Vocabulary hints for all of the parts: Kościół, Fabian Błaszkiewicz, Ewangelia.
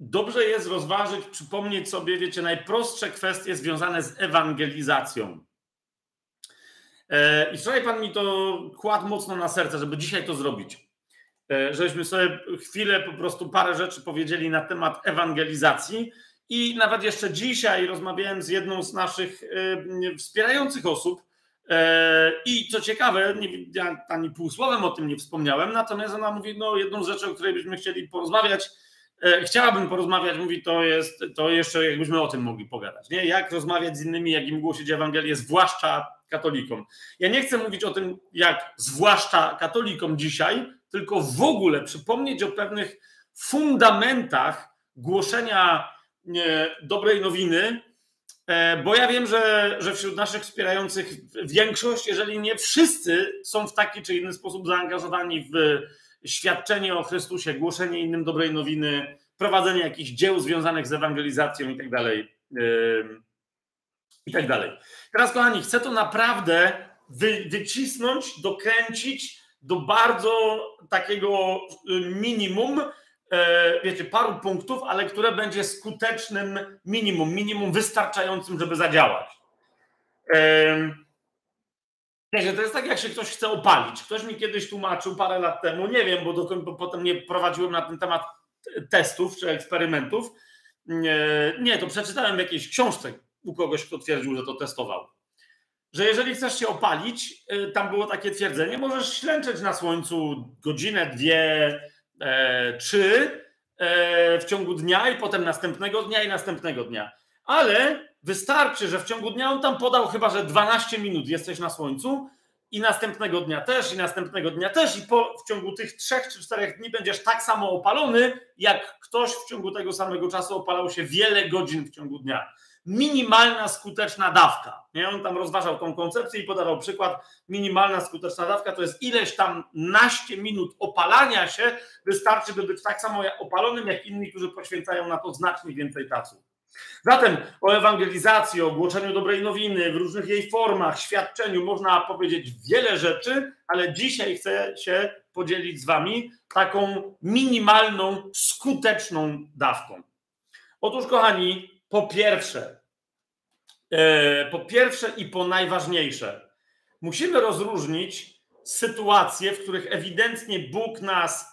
dobrze jest rozważyć, przypomnieć sobie, wiecie, najprostsze kwestie związane z ewangelizacją. I wczoraj Pan mi to kładł mocno na serce, żeby dzisiaj to zrobić. Żebyśmy sobie chwilę, po prostu parę rzeczy powiedzieli na temat ewangelizacji. I nawet jeszcze dzisiaj rozmawiałem z jedną z naszych wspierających osób i co ciekawe, ja ani półsłowem o tym nie wspomniałem, natomiast ona mówi, no jedną z rzeczy, o której byśmy chcieli porozmawiać, mówi, to jeszcze jakbyśmy o tym mogli pogadać, nie? Jak rozmawiać z innymi, jak im głosić Ewangelię, zwłaszcza katolikom. Ja nie chcę mówić o tym, jak zwłaszcza katolikom dzisiaj, tylko w ogóle przypomnieć o pewnych fundamentach głoszenia dobrej nowiny, bo ja wiem, że wśród naszych wspierających większość, jeżeli nie wszyscy, są w taki czy inny sposób zaangażowani w świadczenie o Chrystusie, głoszenie innym dobrej nowiny, prowadzenie jakichś dzieł związanych z ewangelizacją i tak dalej, i tak dalej. Teraz, kochani, chcę to naprawdę wycisnąć, dokręcić do bardzo takiego minimum, wiecie, paru punktów, ale które będzie skutecznym minimum wystarczającym, żeby zadziałać. Wiecie, to jest tak, jak się ktoś chce opalić. Ktoś mi kiedyś tłumaczył parę lat temu, nie wiem, bo potem nie prowadziłem na ten temat testów czy eksperymentów. Nie, to przeczytałem w jakiejś książce u kogoś, kto twierdził, że to testował. Że jeżeli chcesz się opalić, tam było takie twierdzenie, możesz ślęczeć na słońcu godzinę, dwie, trzy w ciągu dnia i potem następnego dnia i następnego dnia. Ale wystarczy, że w ciągu dnia on tam podał chyba, że 12 minut jesteś na słońcu i następnego dnia też, i następnego dnia też i w ciągu tych 3 czy 4 dni będziesz tak samo opalony, jak ktoś w ciągu tego samego czasu opalał się wiele godzin w ciągu dnia. Minimalna skuteczna dawka. Nie? On tam rozważał tą koncepcję i podawał przykład. Minimalna skuteczna dawka to jest ileś tam naście minut opalania się. Wystarczy, by być tak samo opalonym, jak inni, którzy poświęcają na to znacznie więcej czasu. Zatem o ewangelizacji, o głoszeniu dobrej nowiny, w różnych jej formach, świadczeniu można powiedzieć wiele rzeczy, ale dzisiaj chcę się podzielić z Wami taką minimalną, skuteczną dawką. Otóż, kochani, po pierwsze i po najważniejsze, musimy rozróżnić sytuacje, w których ewidentnie Bóg nas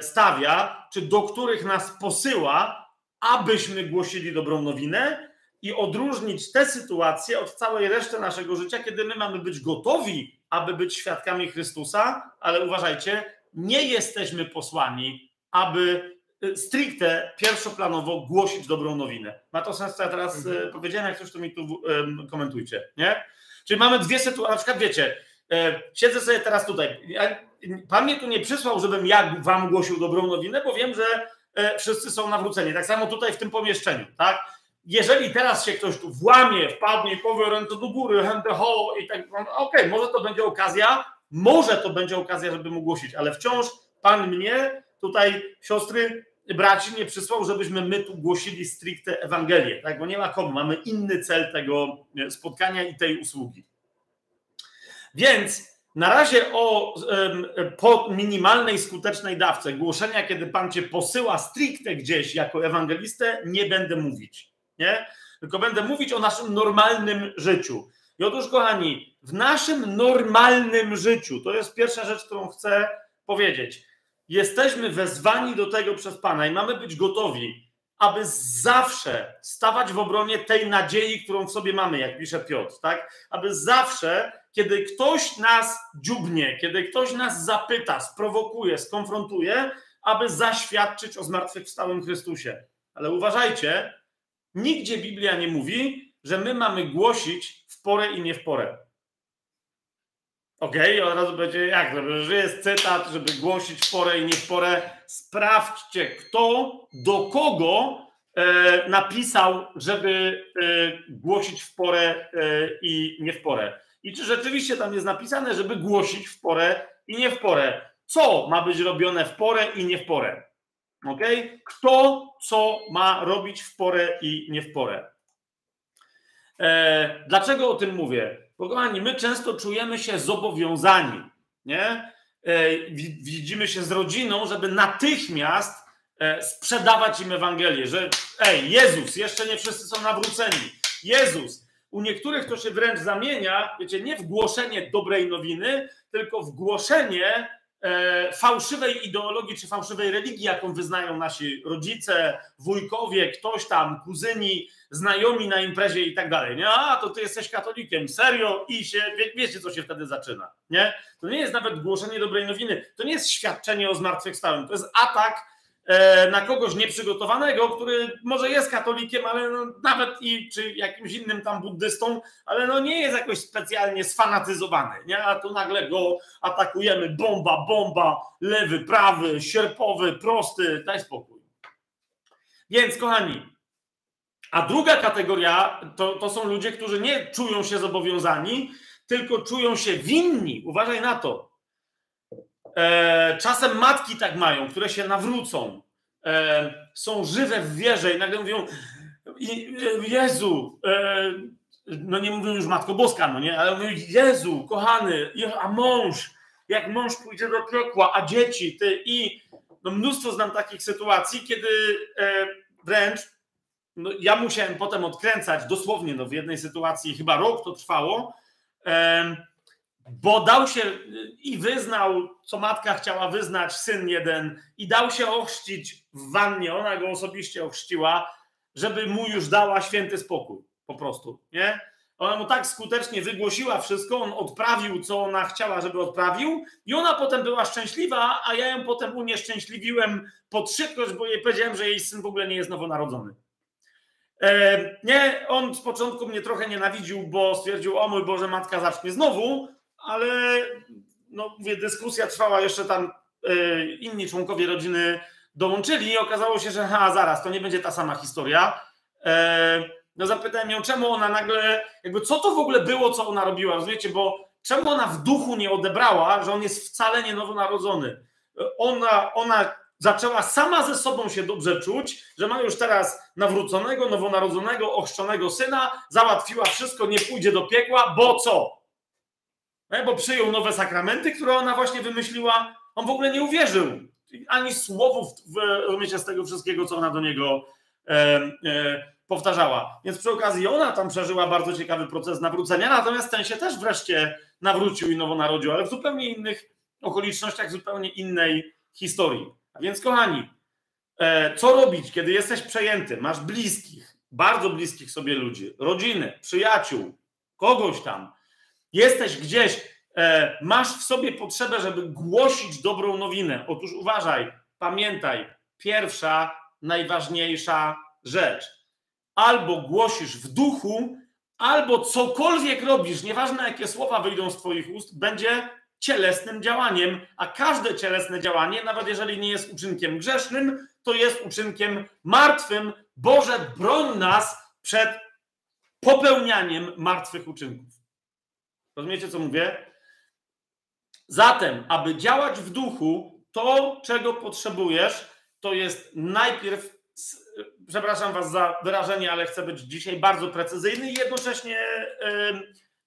stawia, czy do których nas posyła, abyśmy głosili dobrą nowinę i odróżnić te sytuacje od całej reszty naszego życia, kiedy my mamy być gotowi, aby być świadkami Chrystusa, ale uważajcie, nie jesteśmy posłani, aby stricte, pierwszoplanowo głosić dobrą nowinę. Ma to sens, co ja teraz powiedziałem, jak coś to mi tu komentujcie, nie? Czyli mamy dwie sytuacje, na przykład wiecie, siedzę sobie teraz tutaj, Pan mnie tu nie przysłał, żebym ja Wam głosił dobrą nowinę, bo wiem, że wszyscy są nawróceni, tak samo tutaj w tym pomieszczeniu, tak? Jeżeli teraz się ktoś tu włamie, wpadnie i powie ręce do góry, hędę ho i tak, okej, może to będzie okazja, żeby mu głosić, ale wciąż Pan mnie tutaj siostry, braci nie przysłał, żebyśmy my tu głosili stricte Ewangelię, tak? Bo nie ma komu, mamy inny cel tego spotkania i tej usługi. Więc na razie po minimalnej skutecznej dawce głoszenia, kiedy Pan Cię posyła stricte gdzieś jako ewangelistę, nie będę mówić, nie? Tylko będę mówić o naszym normalnym życiu. I otóż, kochani, w naszym normalnym życiu, to jest pierwsza rzecz, którą chcę powiedzieć, jesteśmy wezwani do tego przez Pana i mamy być gotowi, aby zawsze stawać w obronie tej nadziei, którą w sobie mamy, jak pisze Piotr, tak? Aby zawsze, kiedy ktoś nas dziubnie, kiedy ktoś nas zapyta, sprowokuje, skonfrontuje, aby zaświadczyć o zmartwychwstałym Chrystusie. Ale uważajcie, nigdzie Biblia nie mówi, że my mamy głosić w porę i nie w porę. Okej, od razu będzie jak, że jest cytat, żeby głosić w porę i nie w porę. Sprawdźcie, kto do kogo napisał, żeby głosić w porę i nie w porę. I czy rzeczywiście tam jest napisane, żeby głosić w porę i nie w porę? Co ma być robione w porę i nie w porę? Okej? Kto co ma robić w porę i nie w porę? Dlaczego o tym mówię? Bo kochani, my często czujemy się zobowiązani, nie? Widzimy się z rodziną, żeby natychmiast sprzedawać im Ewangelię, że ej, Jezus, jeszcze nie wszyscy są nawróceni. Jezus. U niektórych to się wręcz zamienia, wiecie, nie w głoszenie dobrej nowiny, tylko w głoszenie fałszywej ideologii czy fałszywej religii, jaką wyznają nasi rodzice, wujkowie, ktoś tam, kuzyni, znajomi na imprezie i tak dalej. Nie? A, to ty jesteś katolikiem, serio? I się, wiecie, co się wtedy zaczyna. Nie? To nie jest nawet głoszenie dobrej nowiny, to nie jest świadczenie o zmartwychwstałym, to jest atak na kogoś nieprzygotowanego, który może jest katolikiem, ale no nawet i czy jakimś innym tam buddystą, ale no nie jest jakoś specjalnie sfanatyzowany, nie? A tu nagle go atakujemy, bomba, lewy, prawy, sierpowy, prosty, daj spokój. Więc kochani, a druga kategoria to są ludzie, którzy nie czują się zobowiązani, tylko czują się winni, uważaj na to. Czasem matki tak mają, które się nawrócą, są żywe w wierze i nagle mówią Jezu, no nie mówią już Matko Boska, no nie, ale mówią Jezu, kochany, a mąż, jak mąż pójdzie do piekła, a dzieci, ty i no mnóstwo znam takich sytuacji, kiedy wręcz no ja musiałem potem odkręcać dosłownie, no w jednej sytuacji chyba rok to trwało, bo dał się i wyznał, co matka chciała wyznać, syn jeden, i dał się ochrzcić w wannie, ona go osobiście ochrzciła, żeby mu już dała święty spokój, po prostu, nie? Ona mu tak skutecznie wygłosiła wszystko, on odprawił, co ona chciała, żeby odprawił, i ona potem była szczęśliwa, a ja ją potem unieszczęśliwiłem pod szybkość, bo jej powiedziałem, że jej syn w ogóle nie jest nowonarodzony. Nie, on z początku mnie trochę nienawidził, bo stwierdził, o mój Boże, matka zacznie znowu, ale no mówię, dyskusja trwała, jeszcze tam inni członkowie rodziny dołączyli i okazało się, że zaraz, to nie będzie ta sama historia. No zapytałem ją, czemu ona nagle, jakby co to w ogóle było, co ona robiła, rozumiecie, bo czemu ona w duchu nie odebrała, że on jest wcale nie nowonarodzony. Ona zaczęła sama ze sobą się dobrze czuć, że ma już teraz nawróconego, nowonarodzonego, ochrzczonego syna, załatwiła wszystko, nie pójdzie do piekła, bo co? Bo przyjął nowe sakramenty, które ona właśnie wymyśliła, on w ogóle nie uwierzył. Ani słowów rozumiecie, z tego wszystkiego, co ona do niego powtarzała. Więc przy okazji ona tam przeżyła bardzo ciekawy proces nawrócenia, natomiast ten się też wreszcie nawrócił i nowonarodził, ale w zupełnie innych okolicznościach, zupełnie innej historii. A więc kochani, co robić, kiedy jesteś przejęty, masz bliskich, bardzo bliskich sobie ludzi, rodziny, przyjaciół, kogoś tam, jesteś gdzieś, masz w sobie potrzebę, żeby głosić dobrą nowinę. Otóż uważaj, pamiętaj, pierwsza, najważniejsza rzecz. Albo głosisz w duchu, albo cokolwiek robisz, nieważne jakie słowa wyjdą z twoich ust, będzie cielesnym działaniem, a każde cielesne działanie, nawet jeżeli nie jest uczynkiem grzesznym, to jest uczynkiem martwym. Boże, broń nas przed popełnianiem martwych uczynków. Rozumiecie, co mówię? Zatem, aby działać w duchu, to, czego potrzebujesz, to jest najpierw, przepraszam was za wyrażenie, ale chcę być dzisiaj bardzo precyzyjny i jednocześnie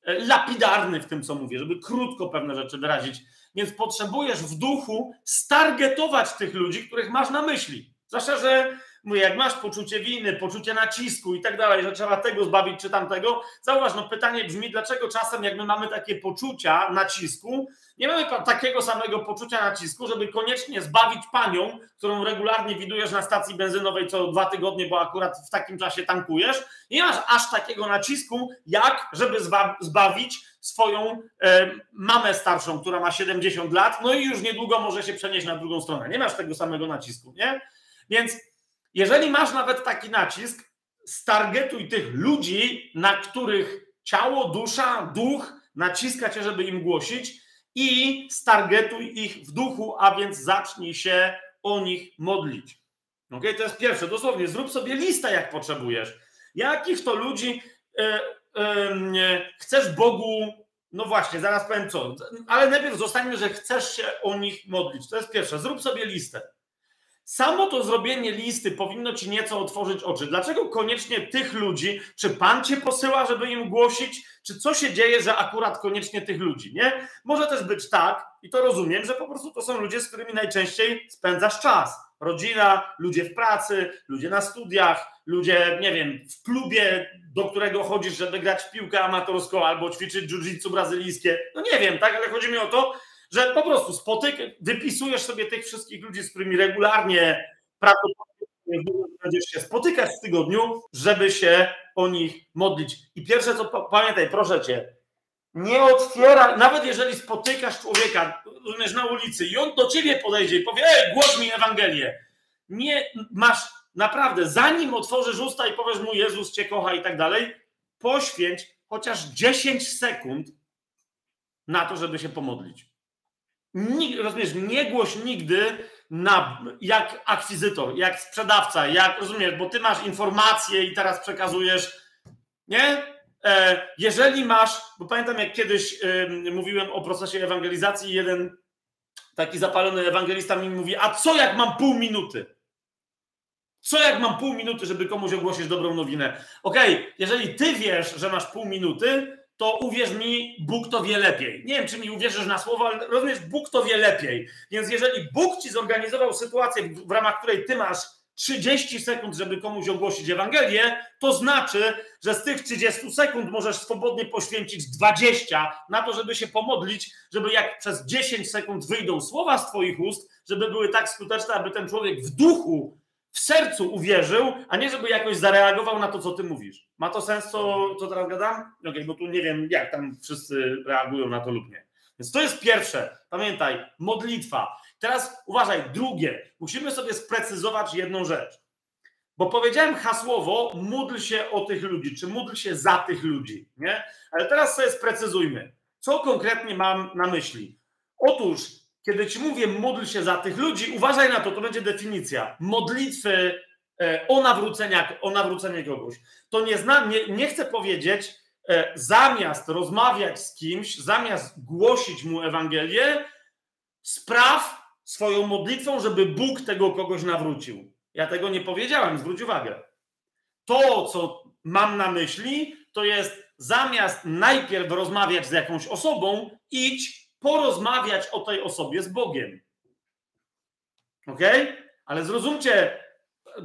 lapidarny w tym, co mówię, żeby krótko pewne rzeczy wyrazić. Więc potrzebujesz w duchu stargetować tych ludzi, których masz na myśli. Zwłaszcza, że mówię, jak masz poczucie winy, poczucie nacisku i tak dalej, że trzeba tego zbawić czy tamtego, zauważ, no pytanie brzmi, dlaczego czasem jak my mamy takie poczucia nacisku, nie mamy takiego samego poczucia nacisku, żeby koniecznie zbawić panią, którą regularnie widujesz na stacji benzynowej co 2 tygodnie, bo akurat w takim czasie tankujesz, nie masz aż takiego nacisku, jak żeby zbawić swoją mamę starszą, która ma 70 lat, no i już niedługo może się przenieść na drugą stronę. Nie masz tego samego nacisku, nie? Więc jeżeli masz nawet taki nacisk, stargetuj tych ludzi, na których ciało, dusza, duch naciska cię, żeby im głosić, i stargetuj ich w duchu, a więc zacznij się o nich modlić. Okay? To jest pierwsze, dosłownie, zrób sobie listę, jak potrzebujesz. Jakich to ludzi chcesz Bogu, no właśnie, zaraz powiem co, ale najpierw zostańmy, że chcesz się o nich modlić. To jest pierwsze, zrób sobie listę. Samo to zrobienie listy powinno ci nieco otworzyć oczy. Dlaczego koniecznie tych ludzi, czy Pan cię posyła, żeby im głosić, czy co się dzieje, że akurat koniecznie tych ludzi, nie? Może też być tak, i to rozumiem, że po prostu to są ludzie, z którymi najczęściej spędzasz czas. rodzina, ludzie w pracy, ludzie na studiach, ludzie, nie wiem, w klubie, do którego chodzisz, żeby grać w piłkę amatorską albo ćwiczyć jiu-jitsu brazylijskie. No nie wiem, tak, ale chodzi mi o to, że po prostu wypisujesz sobie tych wszystkich ludzi, z którymi regularnie prawdopodobnie będziesz się spotykać w tygodniu, żeby się o nich modlić. I pierwsze, co pamiętaj, proszę cię, nie otwieraj, nawet jeżeli spotykasz człowieka, rozumiesz, na ulicy i on do ciebie podejdzie i powie: ej, głoś mi Ewangelię. Nie masz, naprawdę, zanim otworzysz usta i powiesz mu: Jezus cię kocha i tak dalej, poświęć chociaż 10 sekund na to, żeby się pomodlić. Rozumiesz, nie głoś nigdy jak akwizytor, jak sprzedawca, jak, rozumiesz, bo ty masz informacje i teraz przekazujesz, nie? Jeżeli masz, bo pamiętam, jak kiedyś mówiłem o procesie ewangelizacji, jeden taki zapalony ewangelista mi mówi: a co jak mam pół minuty? Co jak mam pół minuty, żeby komuś ogłosić dobrą nowinę? Okej, jeżeli ty wiesz, że masz pół minuty, to uwierz mi, Bóg to wie lepiej. Nie wiem, czy mi uwierzysz na słowo, ale rozumiesz, Bóg to wie lepiej. Więc jeżeli Bóg ci zorganizował sytuację, w ramach której ty masz 30 sekund, żeby komuś ogłosić Ewangelię, to znaczy, że z tych 30 sekund możesz swobodnie poświęcić 20 na to, żeby się pomodlić, żeby jak przez 10 sekund wyjdą słowa z twoich ust, żeby były tak skuteczne, aby ten człowiek w duchu, w sercu uwierzył, a nie żeby jakoś zareagował na to, co ty mówisz. Ma to sens, co teraz gadam? Okej, bo tu nie wiem, jak tam wszyscy reagują na to lub nie. Więc to jest pierwsze. Pamiętaj, modlitwa. Teraz uważaj, drugie. Musimy sobie sprecyzować jedną rzecz. Bo powiedziałem hasłowo: módl się o tych ludzi, czy módl się za tych ludzi, nie? Ale teraz sobie sprecyzujmy. Co konkretnie mam na myśli? Otóż, kiedy ci mówię: módl się za tych ludzi, uważaj na to, to będzie definicja modlitwy o nawrócenie kogoś. To nie chcę powiedzieć, zamiast rozmawiać z kimś, zamiast głosić mu Ewangelię, spraw swoją modlitwą, żeby Bóg tego kogoś nawrócił. Ja tego nie powiedziałem, zwróć uwagę. To, co mam na myśli, to jest: zamiast najpierw rozmawiać z jakąś osobą, idź porozmawiać o tej osobie z Bogiem. Okej? Ale zrozumcie,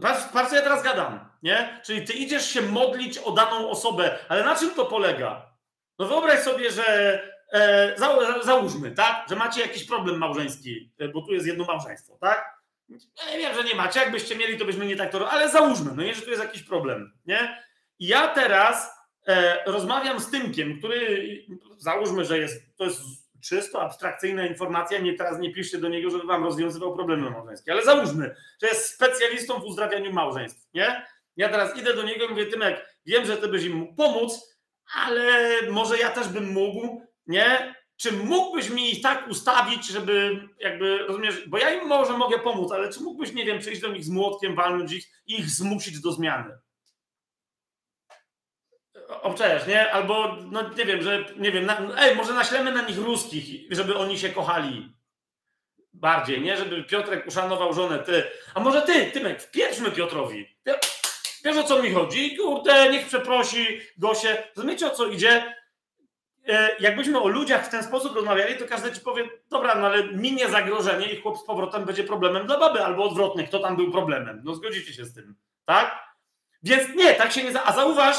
patrz, ja teraz gadam, nie? Czyli ty idziesz się modlić o daną osobę, ale na czym to polega? No wyobraź sobie, że załóżmy, tak, że macie jakiś problem małżeński, bo tu jest jedno małżeństwo, tak? Ja wiem, że nie macie, jakbyście mieli, to byśmy nie tak to robili, ale załóżmy, no nie, że tu jest jakiś problem, nie? I ja teraz rozmawiam z Tymkiem, który, załóżmy, że to jest czysto abstrakcyjna informacja, teraz nie piszcie do niego, żeby wam rozwiązywał problemy małżeńskie, ale załóżmy, że jest specjalistą w uzdrawianiu małżeństw, nie? Ja teraz idę do niego i mówię: Tymek, wiem, że ty byś im mógł pomóc, ale może ja też bym mógł, nie? Czy mógłbyś mi ich tak ustawić, żeby jakby, rozumiesz, bo ja im może mogę pomóc, ale czy mógłbyś, nie wiem, przyjść do nich z młotkiem, walnąć ich zmusić do zmiany? Obczajesz, nie? Albo, no nie wiem, że, nie wiem, może naślemy na nich ruskich, żeby oni się kochali bardziej, nie? Żeby Piotrek uszanował żonę, ty. A może ty, Tymek, wpieprzmy Piotrowi. Wiesz, o co mi chodzi? Kurde, niech przeprosi Gosię. Rozumiecie, o co idzie? Jakbyśmy o ludziach w ten sposób rozmawiali, to każdy ci powie: dobra, no ale minie zagrożenie i chłop z powrotem będzie problemem dla baby, albo odwrotnie, kto tam był problemem. No zgodzicie się z tym, tak? Więc nie, tak się nie... A zauważ,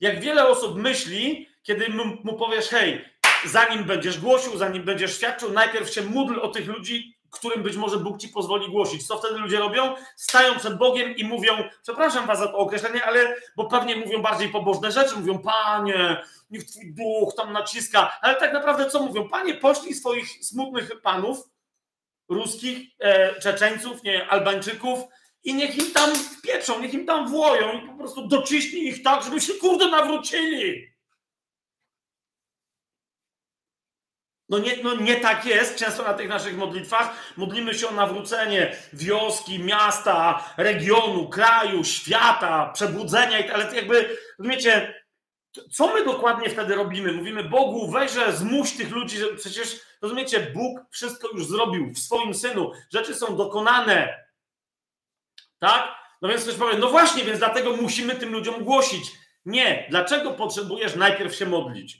jak wiele osób myśli, kiedy mu powiesz: hej, zanim będziesz głosił, zanim będziesz świadczył, najpierw się módl o tych ludzi, którym być może Bóg ci pozwoli głosić. Co wtedy ludzie robią? Stają przed Bogiem i mówią, przepraszam was za to określenie, ale bo pewnie mówią bardziej pobożne rzeczy, mówią: Panie, niech twój duch tam naciska, ale tak naprawdę co mówią? Panie, poślij swoich smutnych panów, ruskich, Czeczeńców, nie, Albańczyków, i niech im tam pieprzą, niech im tam woją i po prostu dociśnij ich tak, żeby się, kurde, nawrócili. No nie tak jest często na tych naszych modlitwach. Modlimy się o nawrócenie wioski, miasta, regionu, kraju, świata, przebudzenia, ale to jakby, wiecie, co my dokładnie wtedy robimy? Mówimy: Bogu, weźże, zmuś tych ludzi, że przecież, rozumiecie, Bóg wszystko już zrobił w swoim Synu, rzeczy są dokonane, tak? No więc ktoś powie: no właśnie, więc dlatego musimy tym ludziom głosić. Nie, dlaczego potrzebujesz najpierw się modlić?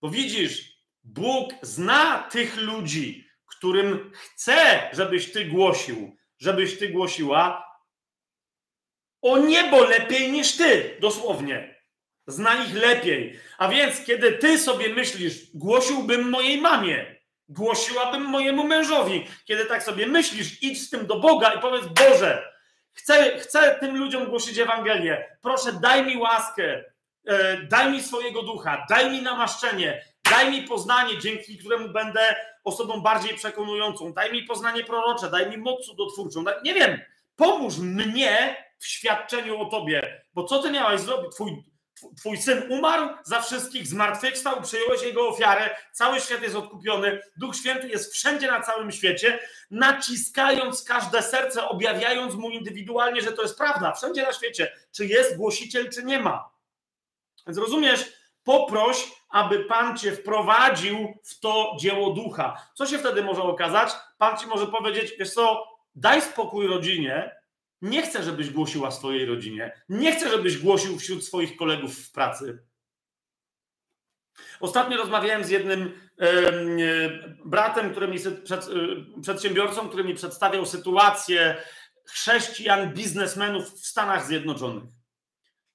Bo widzisz, Bóg zna tych ludzi, którym chce, żebyś ty głosił, żebyś ty głosiła o niebo lepiej niż ty, dosłownie. Zna ich lepiej. A więc, kiedy ty sobie myślisz, głosiłbym mojej mamie, głosiłabym mojemu mężowi, kiedy tak sobie myślisz, idź z tym do Boga i powiedz: Boże, chcę tym ludziom głosić Ewangelię, proszę daj mi łaskę, daj mi swojego ducha, daj mi namaszczenie, daj mi poznanie, dzięki któremu będę osobą bardziej przekonującą, daj mi poznanie prorocze, daj mi moc cudotwórczą, nie wiem, pomóż mnie w świadczeniu o Tobie, bo co Ty miałaś zrobić? Twój syn umarł za wszystkich, zmartwychwstał, przyjąłeś jego ofiarę, cały świat jest odkupiony, Duch Święty jest wszędzie na całym świecie, naciskając każde serce, objawiając mu indywidualnie, że to jest prawda, wszędzie na świecie, czy jest głosiciel, czy nie ma. Więc rozumiesz, poproś, aby Pan Cię wprowadził w to dzieło Ducha. Co się wtedy może okazać? Pan Ci może powiedzieć: wiesz co, daj spokój rodzinie, nie chcę, żebyś głosiła swojej rodzinie, nie chcę, żebyś głosił wśród swoich kolegów w pracy. Ostatnio rozmawiałem z jednym bratem, przedsiębiorcą, który mi przedstawiał sytuację chrześcijan, biznesmenów w Stanach Zjednoczonych.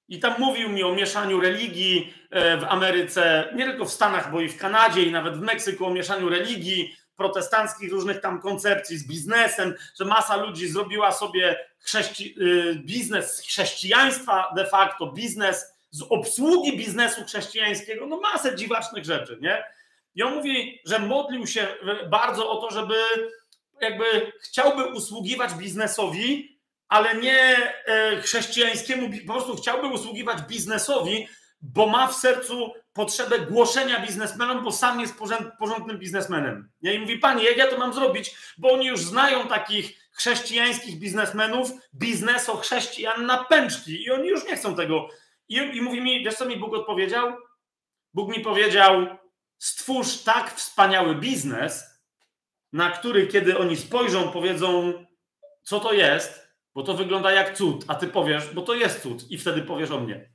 I tam mówił mi o mieszaniu religii w Ameryce, nie tylko w Stanach, bo i w Kanadzie, i nawet w Meksyku, o mieszaniu religii, protestanckich różnych tam koncepcji z biznesem, że masa ludzi zrobiła sobie biznes z chrześcijaństwa de facto, biznes z obsługi biznesu chrześcijańskiego, no masę dziwacznych rzeczy, nie? I on mówi, że modlił się bardzo o to, żeby jakby chciałby usługiwać biznesowi, ale nie chrześcijańskiemu, po prostu chciałby usługiwać biznesowi, bo ma w sercu potrzebę głoszenia biznesmenom, bo sam jest porządnym biznesmenem. I mówi: Panie, jak ja to mam zrobić, bo oni już znają takich chrześcijańskich biznesmenów, bizneso-chrześcijan na pęczki i oni już nie chcą tego. I mówi mi, wiesz co mi Bóg odpowiedział? Bóg mi powiedział: stwórz tak wspaniały biznes, na który kiedy oni spojrzą, powiedzą: co to jest? Bo to wygląda jak cud, a ty powiesz: bo to jest cud, i wtedy powiesz o mnie.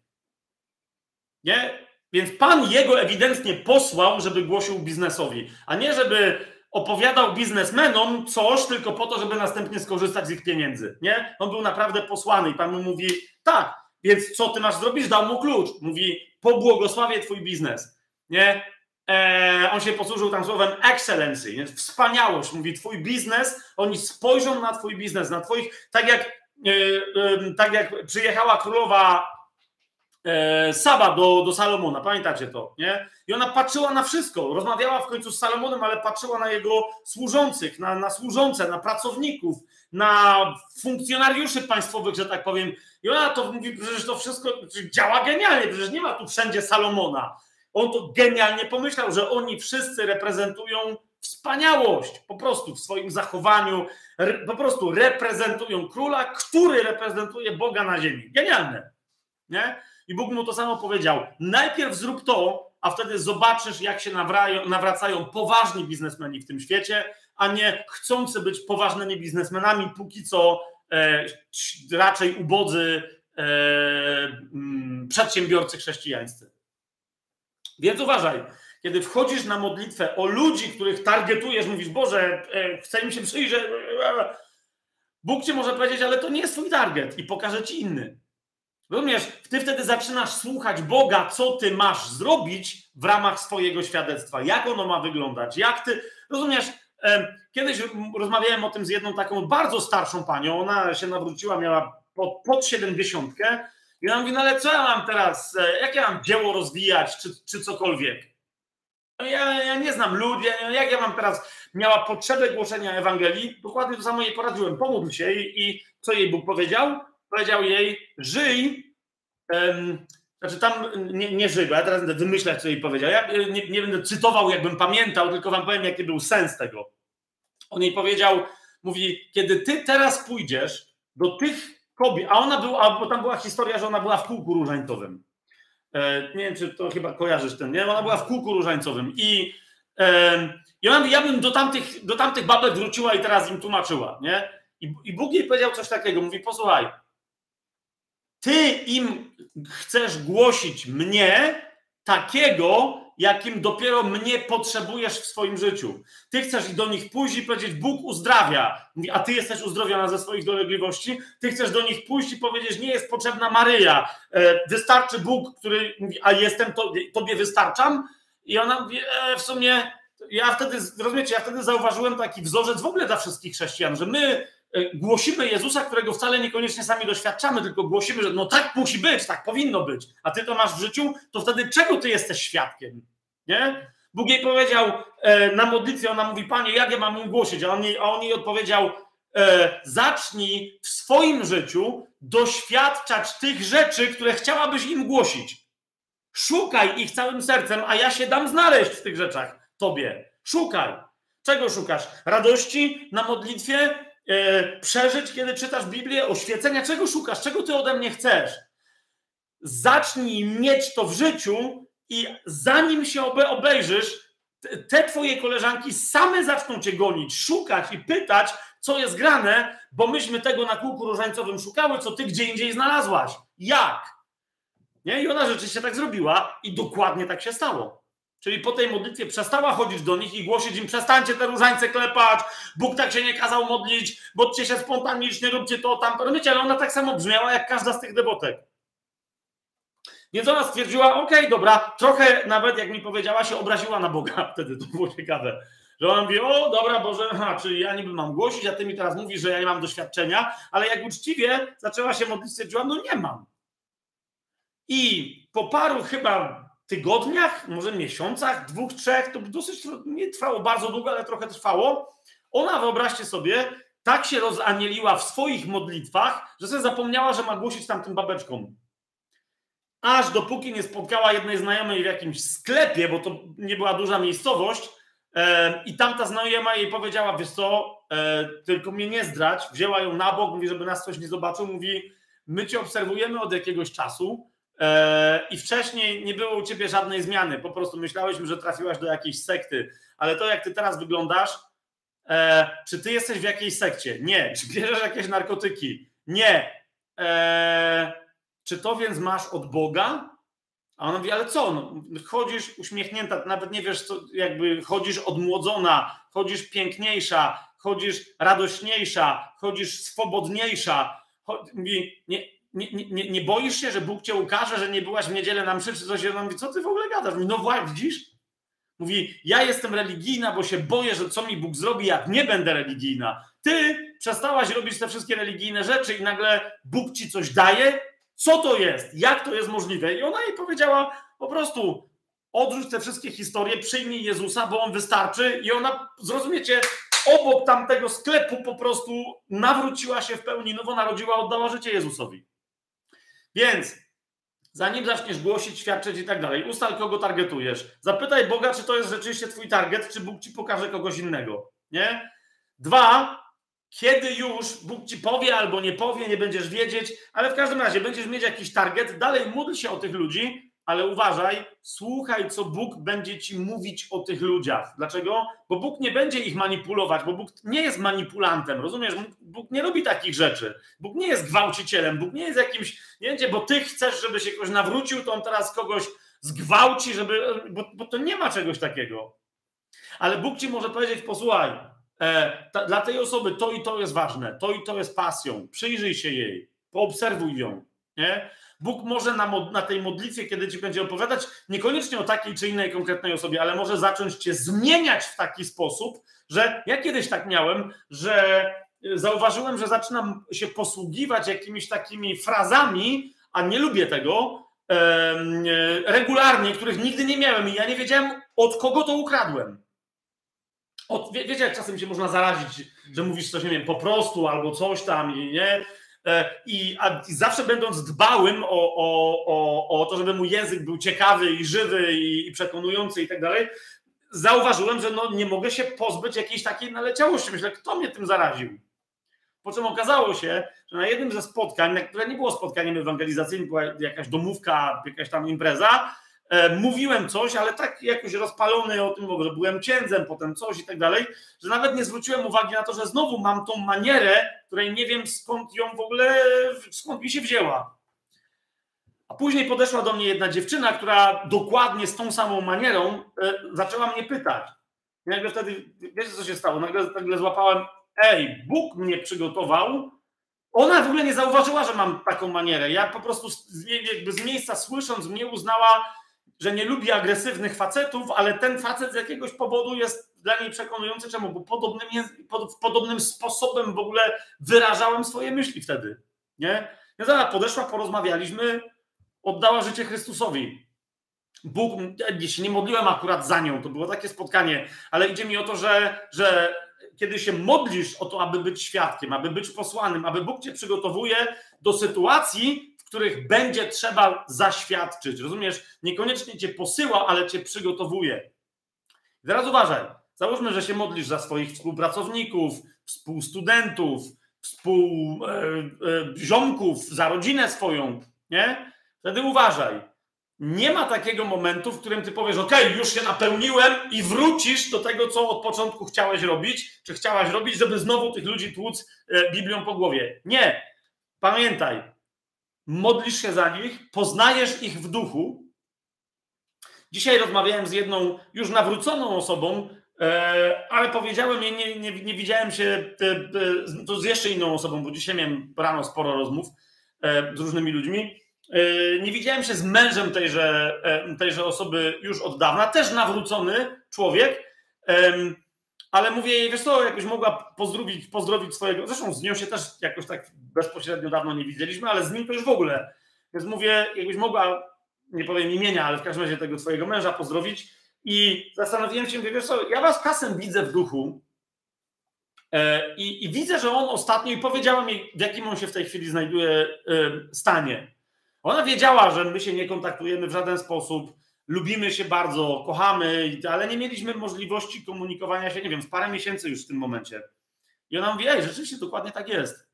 Nie? Więc Pan jego ewidentnie posłał, żeby głosił biznesowi, a nie żeby opowiadał biznesmenom coś tylko po to, żeby następnie skorzystać z ich pieniędzy. Nie? On był naprawdę posłany i Pan mu mówi: tak, więc co ty masz zrobić? Dał mu klucz. Mówi: pobłogosławię twój biznes. Nie? On się posłużył tam słowem excellency, nie? Wspaniałość. Mówi: twój biznes, oni spojrzą na twój biznes, na twoich, tak jak przyjechała królowa Saba do Salomona, pamiętacie to, nie? I ona patrzyła na wszystko, rozmawiała w końcu z Salomonem, ale patrzyła na jego służących, na służące, na pracowników, na funkcjonariuszy państwowych, że tak powiem. I ona to mówi, przecież to wszystko działa genialnie, przecież nie ma tu wszędzie Salomona. On to genialnie pomyślał, że oni wszyscy reprezentują wspaniałość, po prostu w swoim zachowaniu, po prostu reprezentują króla, który reprezentuje Boga na ziemi. Genialne, nie? I Bóg mu to samo powiedział. Najpierw zrób to, a wtedy zobaczysz, jak się nawracają poważni biznesmeni w tym świecie, a nie chcący być poważnymi biznesmenami, póki co raczej ubodzy przedsiębiorcy chrześcijańscy. Więc uważaj, kiedy wchodzisz na modlitwę o ludzi, których targetujesz, mówisz: Boże, chcę im się przyjrzeć, Bóg Ci może powiedzieć: ale to nie jest Twój target i pokaże Ci inny. Rozumiesz, Ty wtedy zaczynasz słuchać Boga, co Ty masz zrobić w ramach swojego świadectwa, jak ono ma wyglądać, jak Ty, rozumiesz, kiedyś rozmawiałem o tym z jedną taką bardzo starszą panią, ona się nawróciła, miała pod 70-tkę, i ona mówi: no ale co ja mam teraz, jak ja mam dzieło rozwijać, czy cokolwiek? Ja nie znam ludzi, jak ja mam teraz, miała potrzebę głoszenia Ewangelii, dokładnie to samo jej poradziłem, pomódl się i co jej Bóg powiedział? Powiedział jej: żyj, nie żyj, bo ja teraz będę wymyślać, co jej powiedział, ja nie będę cytował, jakbym pamiętał, tylko wam powiem, jaki był sens tego. On jej powiedział, mówi: kiedy ty teraz pójdziesz do tych kobiet, bo tam była historia, że ona była w kółku różańcowym. Nie wiem, czy to chyba kojarzysz ten, nie? Ona była w kółku różańcowym i ona mówi: ja bym do tamtych babek wróciła i teraz im tłumaczyła, nie? I Bóg jej powiedział coś takiego, mówi: posłuchaj, ty im chcesz głosić mnie takiego, jakim dopiero mnie potrzebujesz w swoim życiu. Ty chcesz do nich pójść i powiedzieć: Bóg uzdrawia, a ty jesteś uzdrowiona ze swoich dolegliwości. Ty chcesz do nich pójść i powiedzieć: nie jest potrzebna Maryja, wystarczy Bóg, który mówi: a jestem, tobie wystarczam. I ona mówi: w sumie ja wtedy, rozumiecie, zauważyłem taki wzorzec w ogóle dla wszystkich chrześcijan, że my głosimy Jezusa, którego wcale niekoniecznie sami doświadczamy, tylko głosimy, że no tak musi być, tak powinno być, a ty to masz w życiu, to wtedy czego ty jesteś świadkiem? Nie? Bóg jej powiedział na modlitwie, ona mówi: Panie, jak ja mam im głosić? A on jej odpowiedział: zacznij w swoim życiu doświadczać tych rzeczy, które chciałabyś im głosić. Szukaj ich całym sercem, a ja się dam znaleźć w tych rzeczach tobie. Szukaj. Czego szukasz? Radości na modlitwie? Przeżyć, kiedy czytasz Biblię? Oświecenia? Czego szukasz? Czego ty ode mnie chcesz? Zacznij mieć to w życiu i zanim się obejrzysz, te twoje koleżanki same zaczną cię gonić, szukać i pytać, co jest grane, bo myśmy tego na kółku różańcowym szukały, co ty gdzie indziej znalazłaś. Jak? Nie? I ona rzeczywiście tak zrobiła i dokładnie tak się stało. Czyli po tej modlitwie przestała chodzić do nich i głosić im: przestańcie te różańce klepać, Bóg tak się nie kazał modlić, bądźcie się spontanicznie, róbcie to, tamto. Rozumiecie, ale ona tak samo brzmiała jak każda z tych debotek. Więc ona stwierdziła: okej, dobra, trochę nawet, jak mi powiedziała, się obraziła na Boga. Wtedy to było ciekawe. Że ona mówi: o dobra Boże, czyli ja niby mam głosić, a ty mi teraz mówisz, że ja nie mam doświadczenia, ale jak uczciwie zaczęła się modlić, stwierdziła: no nie mam. I po paru chyba tygodniach, może miesiącach, dwóch, trzech, to dosyć nie trwało bardzo długo, ale trochę trwało. Ona, wyobraźcie sobie, tak się rozanieliła w swoich modlitwach, że sobie zapomniała, że ma głosić tamtym babeczkom. Aż dopóki nie spotkała jednej znajomej w jakimś sklepie, bo to nie była duża miejscowość, i tamta znajoma jej powiedziała: wiesz co, tylko mnie nie zdradź. Wzięła ją na bok, mówi, żeby nas ktoś nie zobaczył, mówi: my cię obserwujemy od jakiegoś czasu, i wcześniej nie było u ciebie żadnej zmiany, po prostu myślałyśmy, że trafiłaś do jakiejś sekty, ale to jak ty teraz wyglądasz, czy ty jesteś w jakiejś sekcie? Nie. Czy bierzesz jakieś narkotyki? Nie. Czy to więc masz od Boga? A ona mówi: ale co? No, chodzisz uśmiechnięta, nawet nie wiesz, co, jakby chodzisz odmłodzona, chodzisz piękniejsza, chodzisz radośniejsza, chodzisz swobodniejsza. Mówi: nie boisz się, że Bóg cię ukaże, że nie byłaś w niedzielę na mszy czy coś? Ona mówi: co ty w ogóle gadasz? Mówi: no właśnie, widzisz? Mówi: ja jestem religijna, bo się boję, że co mi Bóg zrobi, jak nie będę religijna. Ty przestałaś robić te wszystkie religijne rzeczy i nagle Bóg ci coś daje? Co to jest? Jak to jest możliwe? I ona jej powiedziała po prostu: odrzuć te wszystkie historie, przyjmij Jezusa, bo On wystarczy. I ona, zrozumiecie, obok tamtego sklepu po prostu nawróciła się w pełni, nowonarodziła, oddała życie Jezusowi. Więc zanim zaczniesz głosić, świadczyć i tak dalej, ustal, kogo targetujesz. Zapytaj Boga, czy to jest rzeczywiście twój target, czy Bóg ci pokaże kogoś innego. Nie? 2. Kiedy już Bóg ci powie albo nie powie, nie będziesz wiedzieć, ale w każdym razie będziesz mieć jakiś target, dalej módl się o tych ludzi, ale uważaj, słuchaj, co Bóg będzie ci mówić o tych ludziach. Dlaczego? Bo Bóg nie będzie ich manipulować, bo Bóg nie jest manipulantem, rozumiesz? Bóg nie robi takich rzeczy. Bóg nie jest gwałcicielem, Bóg nie jest jakimś, nie wiecie, bo ty chcesz, żeby się ktoś nawrócił, to on teraz kogoś zgwałci, żeby, bo to nie ma czegoś takiego. Ale Bóg ci może powiedzieć: posłuchaj, dla tej osoby to i to jest ważne, to i to jest pasją, przyjrzyj się jej, poobserwuj ją, nie? Bóg może na tej modlitwie, kiedy ci będzie opowiadać, niekoniecznie o takiej czy innej konkretnej osobie, ale może zacząć cię zmieniać w taki sposób, że ja kiedyś tak miałem, że zauważyłem, że zaczynam się posługiwać jakimiś takimi frazami, a nie lubię tego, regularnie, których nigdy nie miałem i ja nie wiedziałem, od kogo to ukradłem. Wiecie, jak czasem się można zarazić, że mówisz coś, nie wiem, po prostu albo coś tam i nie... I zawsze będąc dbałym o to, żeby mój język był ciekawy i żywy i przekonujący i tak dalej, zauważyłem, że no nie mogę się pozbyć jakiejś takiej naleciałości. Myślę, kto mnie tym zaraził? Po czym okazało się, że na jednym ze spotkań, na które nie było spotkaniem ewangelizacyjnym, była jakaś domówka, jakaś tam impreza, mówiłem coś, ale tak jakoś rozpalony o tym, że byłem księdzem, potem coś i tak dalej, że nawet nie zwróciłem uwagi na to, że znowu mam tą manierę, której nie wiem skąd ją w ogóle, skąd mi się wzięła. A później podeszła do mnie jedna dziewczyna, która dokładnie z tą samą manierą zaczęła mnie pytać. I nagle wtedy, wiecie co się stało? Nagle złapałem, Bóg mnie przygotował. Ona w ogóle nie zauważyła, że mam taką manierę. Ja po prostu jakby z miejsca słysząc mnie uznała, że nie lubi agresywnych facetów, ale ten facet z jakiegoś powodu jest dla niej przekonujący. Czemu? Bo podobnym sposobem w ogóle wyrażałem swoje myśli wtedy. Nie? Więc ona podeszła, porozmawialiśmy, oddała życie Chrystusowi. Bóg, ja się nie modliłem akurat za nią, to było takie spotkanie, ale idzie mi o to, że kiedy się modlisz o to, aby być świadkiem, aby być posłanym, aby Bóg cię przygotowuje do sytuacji, w których będzie trzeba zaświadczyć. Rozumiesz? Niekoniecznie cię posyła, ale cię przygotowuje. I teraz uważaj. Załóżmy, że się modlisz za swoich współpracowników, współstudentów, ziomków, za rodzinę swoją, nie? Wtedy uważaj. Nie ma takiego momentu, w którym ty powiesz, okej, już się napełniłem i wrócisz do tego, co od początku chciałeś robić, czy chciałaś robić, żeby znowu tych ludzi tłuc Biblią po głowie. Nie. Pamiętaj, modlisz się za nich, poznajesz ich w duchu. Dzisiaj rozmawiałem z jedną już nawróconą osobą, ale powiedziałem jej, nie widziałem się to z jeszcze inną osobą, bo dzisiaj miałem rano sporo rozmów z różnymi ludźmi. Nie widziałem się z mężem tejże osoby już od dawna, też nawrócony człowiek, ale mówię jej, wiesz co, jakbyś mogła pozdrowić swojego, zresztą z nią się też jakoś tak bezpośrednio dawno nie widzieliśmy, ale z nim to już w ogóle, więc mówię, jakbyś mogła, nie powiem imienia, ale w każdym razie tego twojego męża pozdrowić i zastanowiłem się, mówię, wiesz co, ja was czasem widzę w duchu i widzę, że on ostatnio, i powiedziałem jej, w jakim on się w tej chwili znajduje stanie. Ona wiedziała, że my się nie kontaktujemy w żaden sposób, lubimy się bardzo, kochamy, ale nie mieliśmy możliwości komunikowania się, nie wiem, z parę miesięcy już w tym momencie. I ona mówi, rzeczywiście dokładnie tak jest.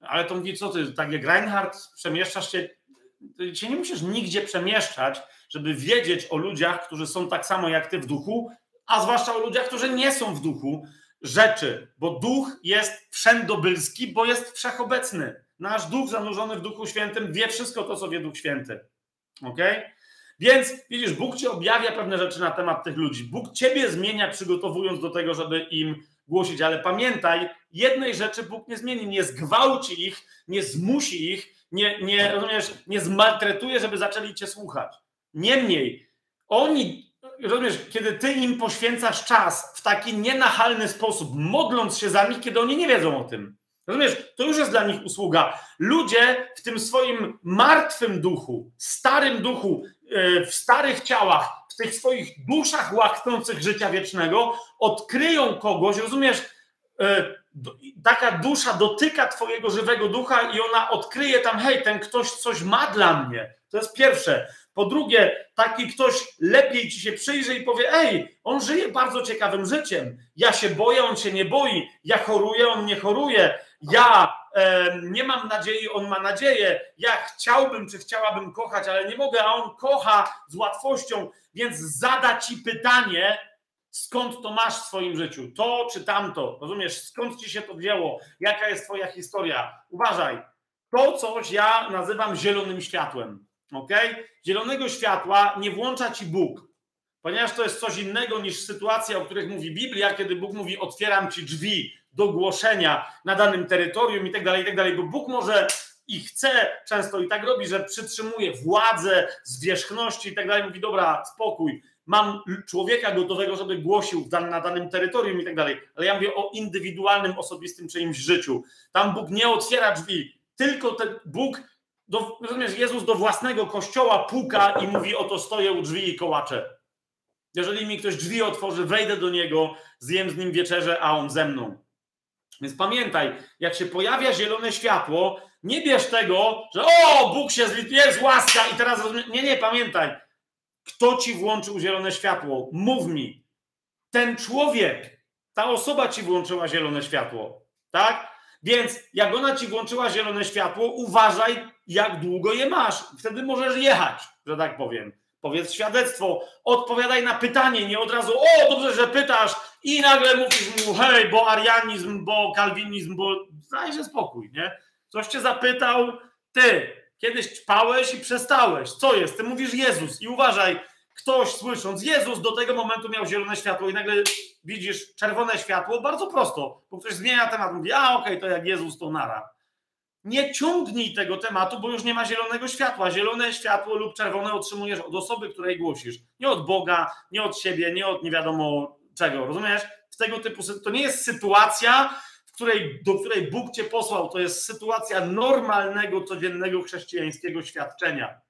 Ale to mówi, co ty, tak jak Reinhardt, przemieszczasz się, ty się nie musisz nigdzie przemieszczać, żeby wiedzieć o ludziach, którzy są tak samo jak ty w duchu, a zwłaszcza o ludziach, którzy nie są w duchu rzeczy, bo duch jest wszędobylski, bo jest wszechobecny. Nasz duch zanurzony w Duchu Świętym wie wszystko to, co wie Duch Święty. Okej? Więc widzisz, Bóg ci objawia pewne rzeczy na temat tych ludzi. Bóg ciebie zmienia, przygotowując do tego, żeby im głosić. Ale pamiętaj, jednej rzeczy Bóg nie zmieni. Nie zgwałci ich, nie zmusi ich, rozumiesz, nie zmaltretuje, żeby zaczęli cię słuchać. Niemniej, oni, rozumiesz, kiedy ty im poświęcasz czas w taki nienachalny sposób, modląc się za nich, kiedy oni nie wiedzą o tym. Rozumiesz, to już jest dla nich usługa. Ludzie w tym swoim martwym duchu, starym duchu, w starych ciałach, w tych swoich duszach łaknących życia wiecznego odkryją kogoś, rozumiesz, taka dusza dotyka twojego żywego ducha i ona odkryje tam, hej, ten ktoś coś ma dla mnie. To jest pierwsze. Po drugie, taki ktoś lepiej ci się przyjrzy i powie, on żyje bardzo ciekawym życiem. Ja się boję, on się nie boi. Ja choruję, on nie choruje. Ja nie mam nadziei, on ma nadzieję. Ja chciałbym, czy chciałabym kochać, ale nie mogę, a on kocha z łatwością, więc zada ci pytanie, skąd to masz w swoim życiu? To czy tamto? Rozumiesz? Skąd ci się to wzięło? Jaka jest twoja historia? Uważaj. To coś ja nazywam zielonym światłem. Okay? Zielonego światła nie włącza ci Bóg, ponieważ to jest coś innego niż sytuacja, o których mówi Biblia, kiedy Bóg mówi, otwieram ci drzwi do głoszenia na danym terytorium i tak dalej, bo Bóg może i chce, często i tak robi, że przytrzymuje władzę, zwierzchności i tak dalej, mówi, dobra, spokój, mam człowieka gotowego, żeby głosił na danym terytorium i tak dalej, ale ja mówię o indywidualnym, osobistym czyimś życiu. Tam Bóg nie otwiera drzwi, tylko rozumiesz, Jezus do własnego kościoła puka i mówi, oto stoję u drzwi i kołaczę. Jeżeli mi ktoś drzwi otworzy, wejdę do niego, zjem z nim wieczerzę, a on ze mną. Więc pamiętaj, jak się pojawia zielone światło, nie bierz tego, że Bóg się zlituje, jest łaska i teraz rozumiesz. Nie, pamiętaj. Kto ci włączył zielone światło? Mów mi. Ten człowiek, ta osoba ci włączyła zielone światło. Tak? Więc jak ona ci włączyła zielone światło, uważaj, jak długo je masz. Wtedy możesz jechać, że tak powiem. Powiedz świadectwo, odpowiadaj na pytanie, nie od razu, dobrze, że pytasz i nagle mówisz mu, bo arianizm, bo kalwinizm, bo daj się spokój, nie? Coś cię zapytał, ty, Kiedyś ćpałeś i przestałeś. Co jest? Ty mówisz Jezus i uważaj, ktoś słysząc Jezus do tego momentu miał zielone światło i nagle widzisz czerwone światło, bardzo prosto, bo ktoś zmienia temat, mówi, a okej, to jak Jezus, to nara. Nie ciągnij tego tematu, bo już nie ma zielonego światła. Zielone światło lub czerwone otrzymujesz od osoby, której głosisz. Nie od Boga, nie od siebie, nie od nie wiadomo czego. Rozumiesz? W tego typu to nie jest sytuacja, do której Bóg cię posłał. To jest sytuacja normalnego, codziennego chrześcijańskiego świadczenia.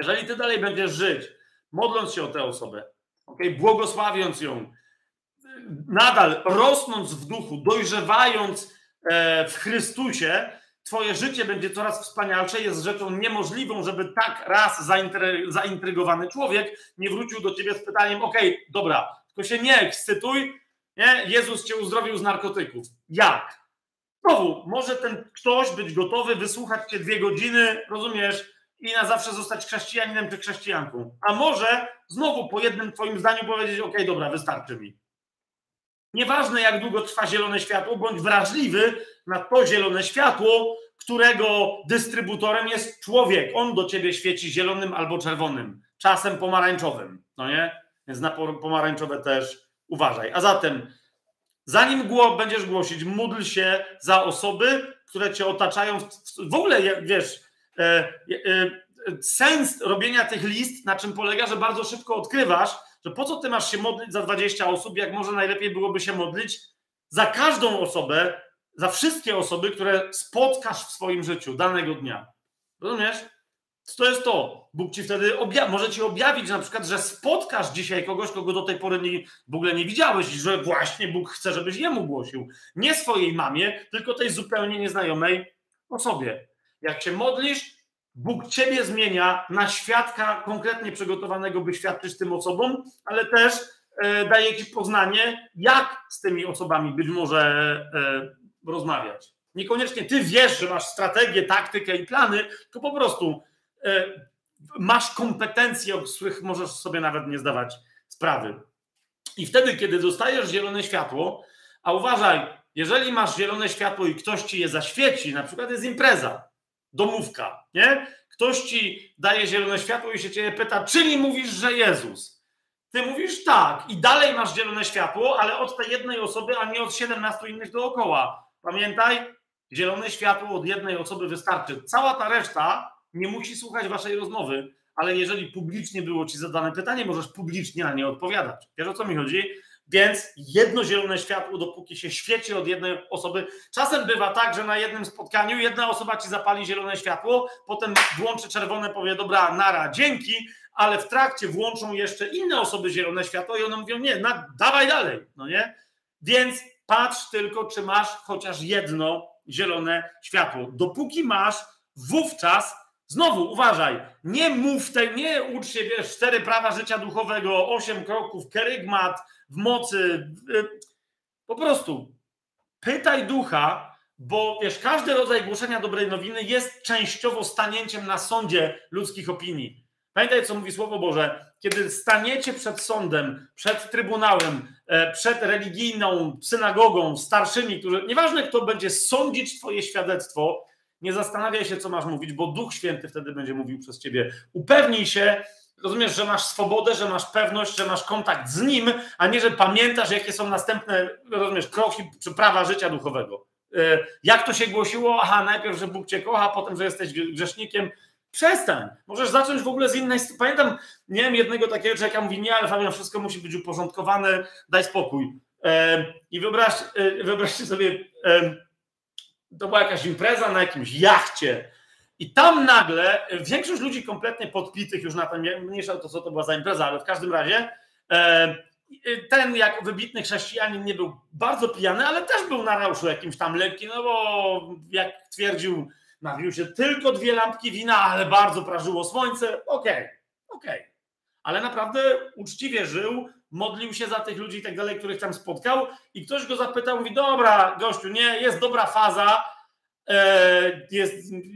Jeżeli ty dalej będziesz żyć, modląc się o tę osobę, błogosławiąc ją, nadal rosnąc w duchu, dojrzewając w Chrystusie, twoje życie będzie coraz wspanialsze. Jest rzeczą niemożliwą, żeby tak raz zaintrygowany człowiek nie wrócił do ciebie z pytaniem, dobra, tylko się nie ekscytuj, nie? Jezus cię uzdrowił z narkotyków. Jak? Znowu, może ten ktoś być gotowy wysłuchać cię 2 godziny, rozumiesz, i na zawsze zostać chrześcijaninem czy chrześcijanką. A może znowu po jednym twoim zdaniu powiedzieć, dobra, wystarczy mi. Nieważne, jak długo trwa zielone światło, bądź wrażliwy na to zielone światło, którego dystrybutorem jest człowiek. On do ciebie świeci zielonym albo czerwonym, czasem pomarańczowym, no nie? Więc na pomarańczowe też uważaj. A zatem, zanim będziesz głosić, módl się za osoby, które cię otaczają. W ogóle, wiesz, sens robienia tych list, na czym polega, że bardzo szybko odkrywasz, że po co ty masz się modlić za 20 osób, jak może najlepiej byłoby się modlić za każdą osobę, za wszystkie osoby, które spotkasz w swoim życiu danego dnia. Rozumiesz? To jest to. Bóg ci wtedy może ci objawić na przykład, że spotkasz dzisiaj kogoś, kogo do tej pory w ogóle nie widziałeś i że właśnie Bóg chce, żebyś jemu głosił. Nie swojej mamie, tylko tej zupełnie nieznajomej osobie. Jak się modlisz, Bóg ciebie zmienia na świadka konkretnie przygotowanego, by świadczyć tym osobom, ale też daje ci poznanie, jak z tymi osobami być może rozmawiać. Niekoniecznie ty wiesz, że masz strategię, taktykę i plany, tylko po prostu masz kompetencje, o których możesz sobie nawet nie zdawać sprawy. I wtedy, kiedy dostajesz zielone światło, a uważaj, jeżeli masz zielone światło i ktoś ci je zaświeci, na przykład jest impreza, domówka, nie? Ktoś ci daje zielone światło i się ciebie pyta, czyli mówisz, że Jezus? Ty mówisz tak i dalej masz zielone światło, ale od tej jednej osoby, a nie od 17 innych dookoła. Pamiętaj, zielone światło od jednej osoby wystarczy. Cała ta reszta nie musi słuchać waszej rozmowy, ale jeżeli publicznie było ci zadane pytanie, możesz publicznie na nie odpowiadać. Wiesz, o co mi chodzi? Więc jedno zielone światło, dopóki się świeci od jednej osoby. Czasem bywa tak, że na jednym spotkaniu jedna osoba ci zapali zielone światło, potem włączy czerwone, powie dobra, nara, dzięki, ale w trakcie włączą jeszcze inne osoby zielone światło i one mówią nie, dawaj dalej, no nie? Więc patrz tylko, czy masz chociaż jedno zielone światło. Dopóki masz, wówczas znowu uważaj, nie ucz się, 4 prawa życia duchowego, 8 kroków, kerygmat w mocy. Po prostu pytaj ducha, bo każdy rodzaj głoszenia dobrej nowiny jest częściowo stanięciem na sądzie ludzkich opinii. Pamiętaj, co mówi Słowo Boże. Kiedy staniecie przed sądem, przed trybunałem, przed religijną synagogą, starszymi, którzy, nieważne kto będzie sądzić twoje świadectwo, nie zastanawiaj się, co masz mówić, bo Duch Święty wtedy będzie mówił przez ciebie. Upewnij się, rozumiesz, że masz swobodę, że masz pewność, że masz kontakt z Nim, a nie, że pamiętasz, jakie są następne, rozumiesz, kroki czy prawa życia duchowego. Jak to się głosiło? Aha, najpierw, że Bóg cię kocha, potem, że jesteś grzesznikiem. Przestań. Możesz zacząć w ogóle z innej... Pamiętam, nie wiem, jednego takiego człowieka mówi, nie, ale Fabian, wszystko musi być uporządkowane, daj spokój. I wyobraźcie sobie... To była jakaś impreza na jakimś jachcie i tam nagle większość ludzi kompletnie podpitych już na tym, mniejsza to co to była za impreza, ale w każdym razie ten jak wybitny chrześcijanin nie był bardzo pijany, ale też był na rauszu jakimś tam lekkim, no bo jak twierdził, napił się tylko 2 lampki wina, ale bardzo prażyło słońce, okej. Ale naprawdę uczciwie żył, modlił się za tych ludzi i tak dalej, których tam spotkał i ktoś go zapytał, mówi, dobra gościu, nie, jest dobra faza,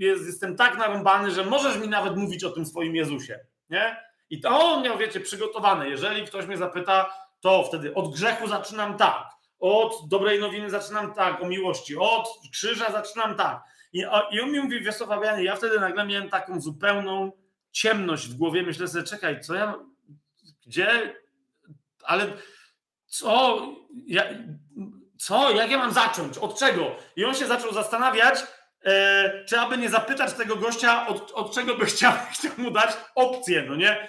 jestem tak narąbany, że możesz mi nawet mówić o tym swoim Jezusie, nie? I to on miał, przygotowane, jeżeli ktoś mnie zapyta, to wtedy od grzechu zaczynam tak, od dobrej nowiny zaczynam tak, o miłości, od krzyża zaczynam tak. I on mi mówi, wiesz co, Fabianie, ja wtedy nagle miałem taką zupełną ciemność w głowie, myślę sobie, czekaj, co ja, gdzie, ale co, jak ja mam zacząć, od czego? I on się zaczął zastanawiać, czy aby nie zapytać tego gościa, od czego by chciał mu dać opcję, no nie?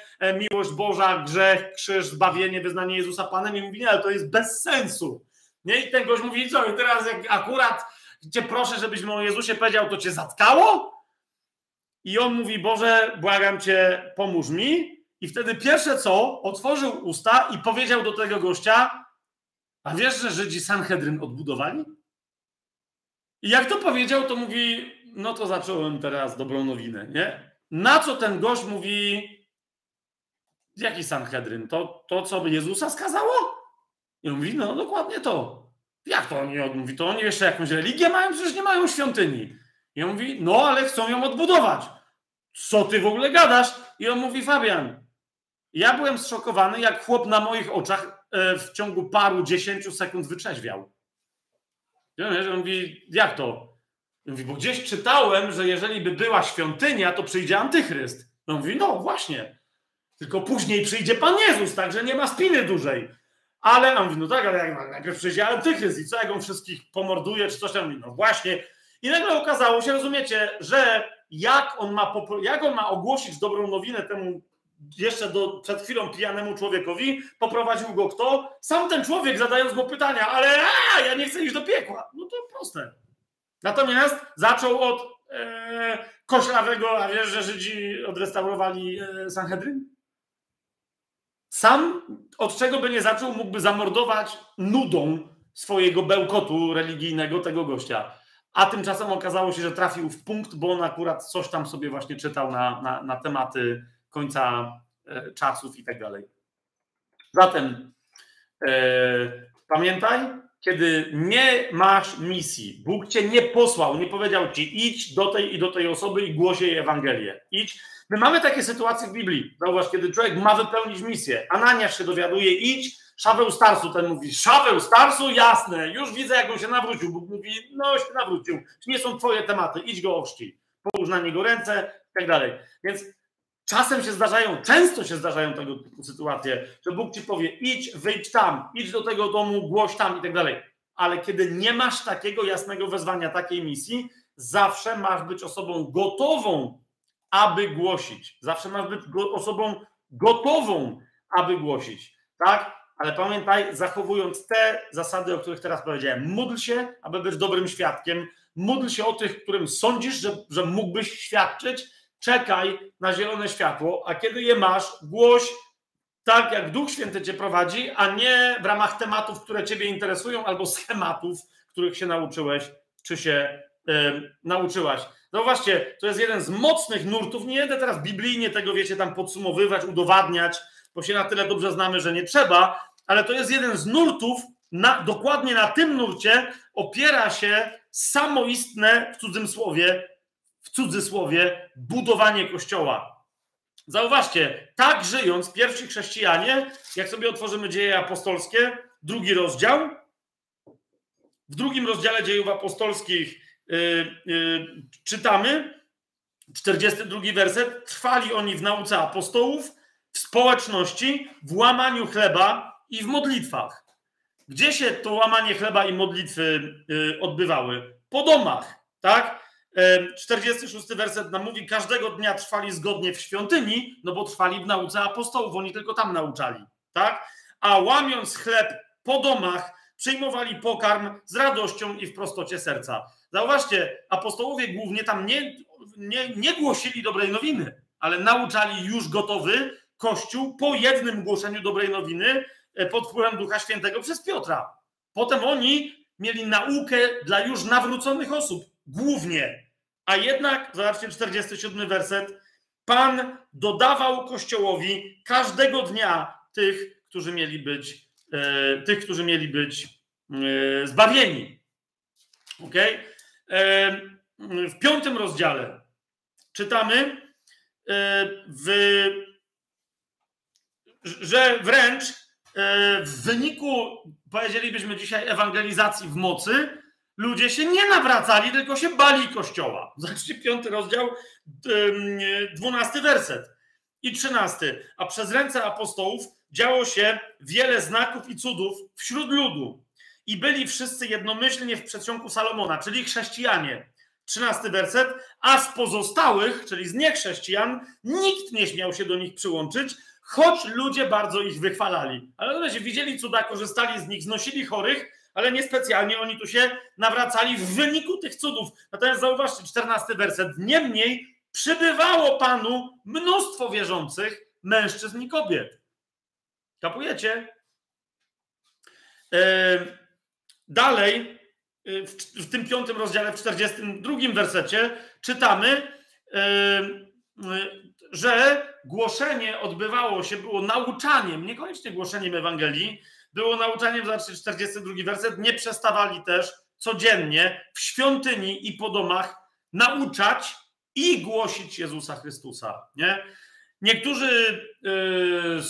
Miłość Boża, grzech, krzyż, zbawienie, wyznanie Jezusa Panem. I mówi, nie, ale to jest bez sensu. Nie? I ten gość mówi, co, i teraz jak akurat cię proszę, żebyś o Jezusie powiedział, to cię zatkało? I on mówi, Boże, błagam cię, pomóż mi. I wtedy pierwsze co, otworzył usta i powiedział do tego gościa, a wiesz, że Żydzi Sanhedryn odbudowali? I jak to powiedział, to mówi, no to zacząłem teraz dobrą nowinę, nie? Na co ten gość mówi, jaki Sanhedryn? To co Jezusa skazało? I on mówi, no dokładnie to. Jak to oni odmówi? To oni jeszcze jakąś religię mają, przecież nie mają świątyni. I on mówi, no ale chcą ją odbudować. Co ty w ogóle gadasz? I on mówi, Fabian, ja byłem zszokowany, jak chłop na moich oczach w ciągu paru 10 sekund wyczeźwiał. I on mówi, jak to? I mówi, bo gdzieś czytałem, że jeżeli by była świątynia, to przyjdzie antychryst. I on mówi, no właśnie. Tylko później przyjdzie Pan Jezus, także nie ma spiny dłużej. Ale on mówi, no tak, ale jak najpierw przyjdzie antychryst i co, jak on wszystkich pomorduje, czy coś tam? Mówi, no właśnie. I nagle okazało się, rozumiecie, że jak on ma ogłosić dobrą nowinę temu jeszcze przed chwilą pijanemu człowiekowi, poprowadził go kto? Sam ten człowiek, zadając mu pytania, ale ja nie chcę iść do piekła. No to proste. Natomiast zaczął od koślawego, a wiesz, że Żydzi odrestaurowali Sanhedryn? Sam, od czego by nie zaczął, mógłby zamordować nudą swojego bełkotu religijnego tego gościa. A tymczasem okazało się, że trafił w punkt, bo on akurat coś tam sobie właśnie czytał na tematy końca czasów i tak dalej. Zatem pamiętaj, kiedy nie masz misji, Bóg cię nie posłał, nie powiedział ci idź do tej i do tej osoby i głoś jej Ewangelię. Idź. My mamy takie sytuacje w Biblii. Zauważ, kiedy człowiek ma wypełnić misję. Ananiasz się dowiaduje, idź. Szaweł z Tarsu, ten mówi, Szaweł z Tarsu? Jasne. Już widzę, jak on się nawrócił. Bóg mówi, no się nawrócił. Nie są twoje tematy. Idź go ochrzcij. Połóż na niego ręce i tak dalej. Więc czasem się zdarzają, często się zdarzają tego typu sytuacje, że Bóg ci powie idź, wyjdź tam, idź do tego domu, głoś tam i tak dalej. Ale kiedy nie masz takiego jasnego wezwania, takiej misji, zawsze masz być osobą gotową, aby głosić. Zawsze masz być osobą gotową, aby głosić. Tak? Ale pamiętaj, zachowując te zasady, o których teraz powiedziałem, módl się, aby być dobrym świadkiem, módl się o tych, którym sądzisz, że mógłbyś świadczyć. Czekaj na zielone światło, a kiedy je masz, głoś tak, jak Duch Święty cię prowadzi, a nie w ramach tematów, które ciebie interesują, albo schematów, których się nauczyłeś, czy się nauczyłaś. Zauważcie, to jest jeden z mocnych nurtów. Nie będę teraz biblijnie tego, wiecie, tam podsumowywać, udowadniać, bo się na tyle dobrze znamy, że nie trzeba, ale to jest jeden z nurtów, dokładnie na tym nurcie opiera się samoistne, w cudzysłowie, budowanie Kościoła. Zauważcie, tak żyjąc, pierwsi chrześcijanie, jak sobie otworzymy Dzieje Apostolskie, 2 rozdział, w 2. rozdziale Dziejów Apostolskich czytamy, 42 werset, trwali oni w nauce apostołów, w społeczności, w łamaniu chleba i w modlitwach. Gdzie się to łamanie chleba i modlitwy odbywały? Po domach, tak? 46 werset nam mówi, każdego dnia trwali zgodnie w świątyni, no bo trwali w nauce apostołów, oni tylko tam nauczali, tak? A łamiąc chleb po domach, przyjmowali pokarm z radością i w prostocie serca. Zauważcie, apostołowie głównie tam nie głosili dobrej nowiny, ale nauczali już gotowy Kościół po jednym głoszeniu dobrej nowiny pod wpływem Ducha Świętego przez Piotra. Potem oni mieli naukę dla już nawróconych osób, głównie. A jednak, zobaczcie, 47 werset, Pan dodawał Kościołowi każdego dnia tych, którzy mieli być, zbawieni. Okay? W 5. rozdziale czytamy, że wręcz w wyniku, powiedzielibyśmy dzisiaj, ewangelizacji w mocy, Ludzie się nie nawracali, tylko się bali Kościoła. Zobaczcie, 5 rozdział, 12 werset i 13. A przez ręce apostołów działo się wiele znaków i cudów wśród ludu. I byli wszyscy jednomyślnie w przedsionku Salomona, czyli chrześcijanie. 13 werset. A z pozostałych, czyli z niechrześcijan, nikt nie śmiał się do nich przyłączyć, choć ludzie bardzo ich wychwalali. Ale ludzie widzieli cuda, korzystali z nich, znosili chorych, ale niespecjalnie oni tu się nawracali w wyniku tych cudów. Natomiast zauważcie, 14 werset. Niemniej przybywało Panu mnóstwo wierzących mężczyzn i kobiet. Kapujecie? Dalej, w tym 5 rozdziale, w 42 wersecie czytamy, że głoszenie odbywało się, było nauczaniem, niekoniecznie głoszeniem Ewangelii, było nauczaniem, znaczy 42 werset, nie przestawali też codziennie w świątyni i po domach nauczać i głosić Jezusa Chrystusa. Nie? Niektórzy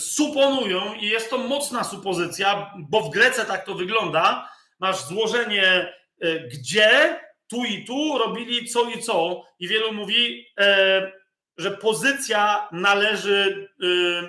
suponują, i jest to mocna supozycja, bo w Grece tak to wygląda, masz złożenie gdzie, tu i tu, robili co i co. I wielu mówi, że pozycja należy,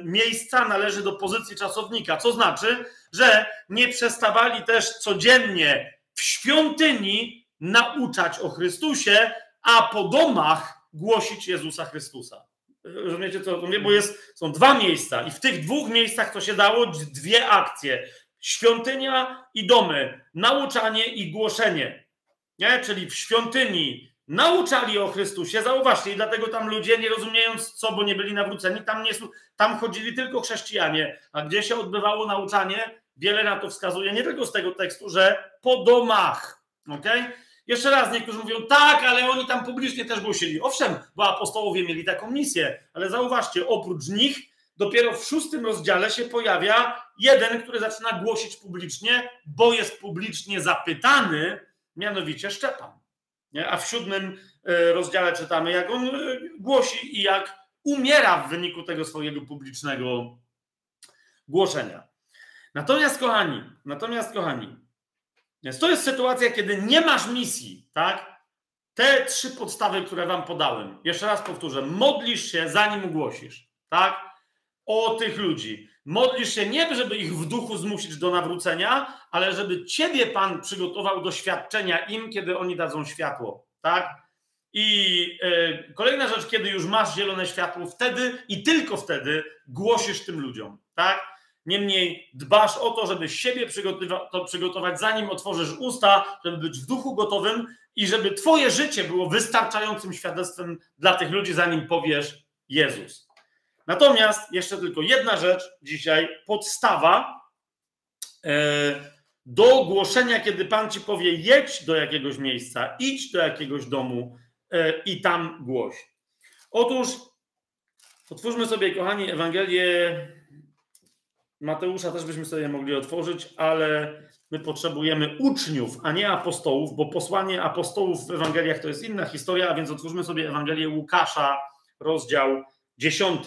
miejsca należy do pozycji czasownika. Co znaczy, że nie przestawali też codziennie w świątyni nauczać o Chrystusie, a po domach głosić Jezusa Chrystusa. Rozumiecie, co to mówię? Bo są dwa miejsca i w tych dwóch miejscach to się dało dwie akcje. Świątynia i domy, nauczanie i głoszenie. Nie? Czyli w świątyni nauczali o Chrystusie, zauważcie, i dlatego tam ludzie, nie rozumiejąc co, bo nie byli nawróceni, tam chodzili tylko chrześcijanie, a gdzie się odbywało nauczanie, wiele na to wskazuje, nie tylko z tego tekstu, że po domach. Okay? Jeszcze raz, niektórzy mówią, tak, ale oni tam publicznie też głosili. Owszem, bo apostołowie mieli taką misję, ale zauważcie, oprócz nich dopiero w 6 rozdziale się pojawia jeden, który zaczyna głosić publicznie, bo jest publicznie zapytany, mianowicie Szczepan. A w 7 rozdziale czytamy, jak on głosi i jak umiera w wyniku tego swojego publicznego głoszenia. Natomiast, kochani, to jest sytuacja, kiedy nie masz misji, tak? Te 3 podstawy, które wam podałem, jeszcze raz powtórzę, modlisz się, zanim głosisz, tak? O tych ludzi. Modlisz się nie, żeby ich w duchu zmusić do nawrócenia, ale żeby ciebie Pan przygotował do świadczenia im, kiedy oni dadzą światło. Tak? I kolejna rzecz, kiedy już masz zielone światło, wtedy i tylko wtedy głosisz tym ludziom. Tak? Niemniej dbasz o to, żeby siebie przygotować, zanim otworzysz usta, żeby być w duchu gotowym i żeby twoje życie było wystarczającym świadectwem dla tych ludzi, zanim powiesz Jezus. Natomiast jeszcze tylko jedna rzecz dzisiaj, podstawa do głoszenia, kiedy Pan ci powie, jedź do jakiegoś miejsca, idź do jakiegoś domu i tam głoś. Otóż otwórzmy sobie, kochani, Ewangelię Mateusza, też byśmy sobie mogli otworzyć, ale my potrzebujemy uczniów, a nie apostołów, bo posłanie apostołów w Ewangeliach to jest inna historia, a więc otwórzmy sobie Ewangelię Łukasza, rozdział 10.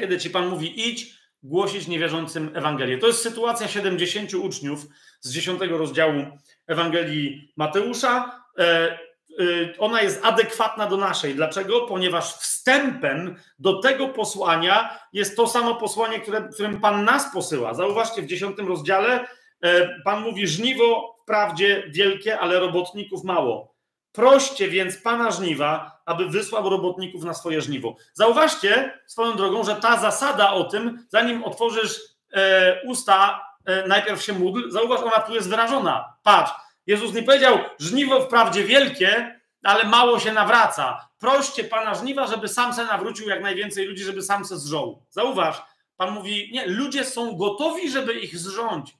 Kiedy ci Pan mówi, idź głosić niewierzącym Ewangelię. To jest sytuacja 70 uczniów z 10 rozdziału Ewangelii Mateusza. Ona jest adekwatna do naszej. Dlaczego? Ponieważ wstępem do tego posłania jest to samo posłanie, którym Pan nas posyła. Zauważcie, w 10 rozdziale Pan mówi, żniwo wprawdzie wielkie, ale robotników mało. Proście więc Pana żniwa, aby wysłał robotników na swoje żniwo. Zauważcie swoją drogą, że ta zasada o tym, zanim otworzysz usta, najpierw się módl, zauważ, ona tu jest wyrażona. Patrz, Jezus nie powiedział, żniwo wprawdzie wielkie, ale mało się nawraca. Proście Pana żniwa, żeby sam se nawrócił jak najwięcej ludzi, żeby sam se zrzął. Zauważ, Pan mówi, nie, ludzie są gotowi, żeby ich zrząć,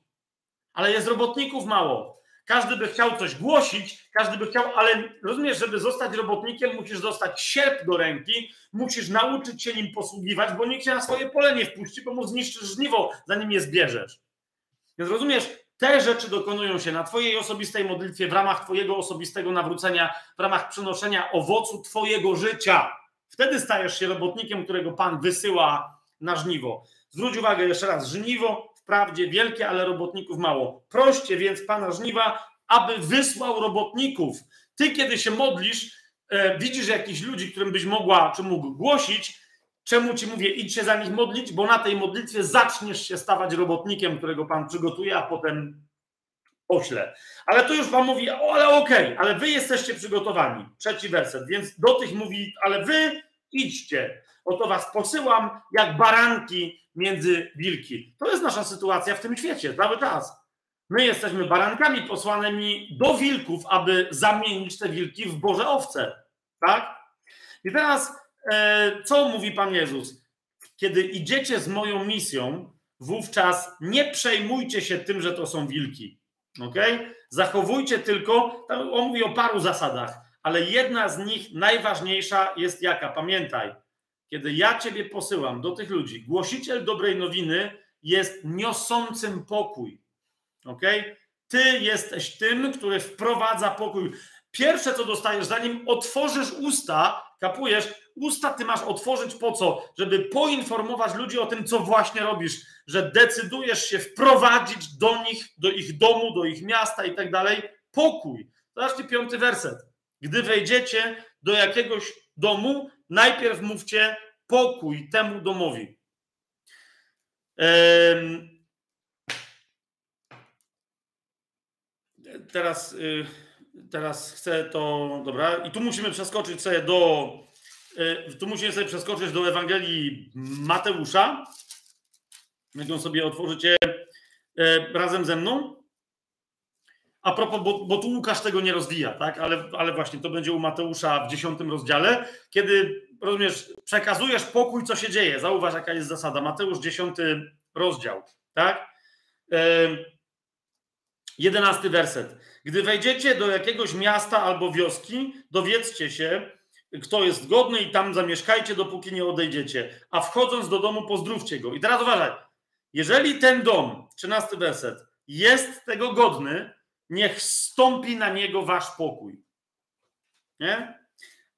ale jest robotników mało. Każdy by chciał coś głosić, każdy by chciał, ale rozumiesz, żeby zostać robotnikiem, musisz dostać sierp do ręki, musisz nauczyć się nim posługiwać, bo nikt się na swoje pole nie wpuści, bo mu zniszczysz żniwo, zanim je zbierzesz. Więc rozumiesz, te rzeczy dokonują się na twojej osobistej modlitwie, w ramach twojego osobistego nawrócenia, w ramach przynoszenia owocu twojego życia. Wtedy stajesz się robotnikiem, którego Pan wysyła na żniwo. Zwróć uwagę jeszcze raz, żniwo wprawdzie wielkie, ale robotników mało. Proście więc Pana żniwa, aby wysłał robotników. Ty, kiedy się modlisz, widzisz jakichś ludzi, którym byś mogła czy mógł głosić, czemu ci mówię, idź się za nich modlić, bo na tej modlitwie zaczniesz się stawać robotnikiem, którego Pan przygotuje, a potem pośle. Ale to już Pan mówi, ale okej, ale wy jesteście przygotowani. Trzeci werset, więc do tych mówi, ale wy idźcie. Oto was posyłam jak baranki między wilki. To jest nasza sytuacja w tym świecie, cały czas. My jesteśmy barankami posłanymi do wilków, aby zamienić te wilki w Boże owce. Tak? I teraz, co mówi Pan Jezus? Kiedy idziecie z moją misją, wówczas nie przejmujcie się tym, że to są wilki. Okay? Zachowujcie tylko, on mówi o paru zasadach, ale jedna z nich, najważniejsza jest jaka? Pamiętaj, kiedy ja Ciebie posyłam do tych ludzi, głosiciel dobrej nowiny jest niosącym pokój. Okay? Ty jesteś tym, który wprowadza pokój. Pierwsze, co dostajesz, zanim otworzysz usta, kapujesz, usta ty masz otworzyć po co? Żeby poinformować ludzi o tym, co właśnie robisz, że decydujesz się wprowadzić do nich, do ich domu, do ich miasta i tak dalej, pokój. Zobaczcie 5 werset. Gdy wejdziecie do jakiegoś domu, najpierw mówcie pokój temu domowi. Teraz chcę to, dobra, i tu musimy przeskoczyć sobie do Ewangelii Mateusza. Jak ją sobie otworzycie razem ze mną. A propos, bo tu Łukasz tego nie rozwija, tak? Ale właśnie to będzie u Mateusza w 10 rozdziale, kiedy, rozumiesz, przekazujesz pokój, co się dzieje. Zauważ, jaka jest zasada. Mateusz 10 rozdział, tak? 11 werset. Gdy wejdziecie do jakiegoś miasta albo wioski, dowiedzcie się, kto jest godny i tam zamieszkajcie, dopóki nie odejdziecie. A wchodząc do domu, pozdrówcie go. I teraz uważaj. Jeżeli ten dom, 13 werset, jest tego godny, niech stąpi na niego wasz pokój. Nie?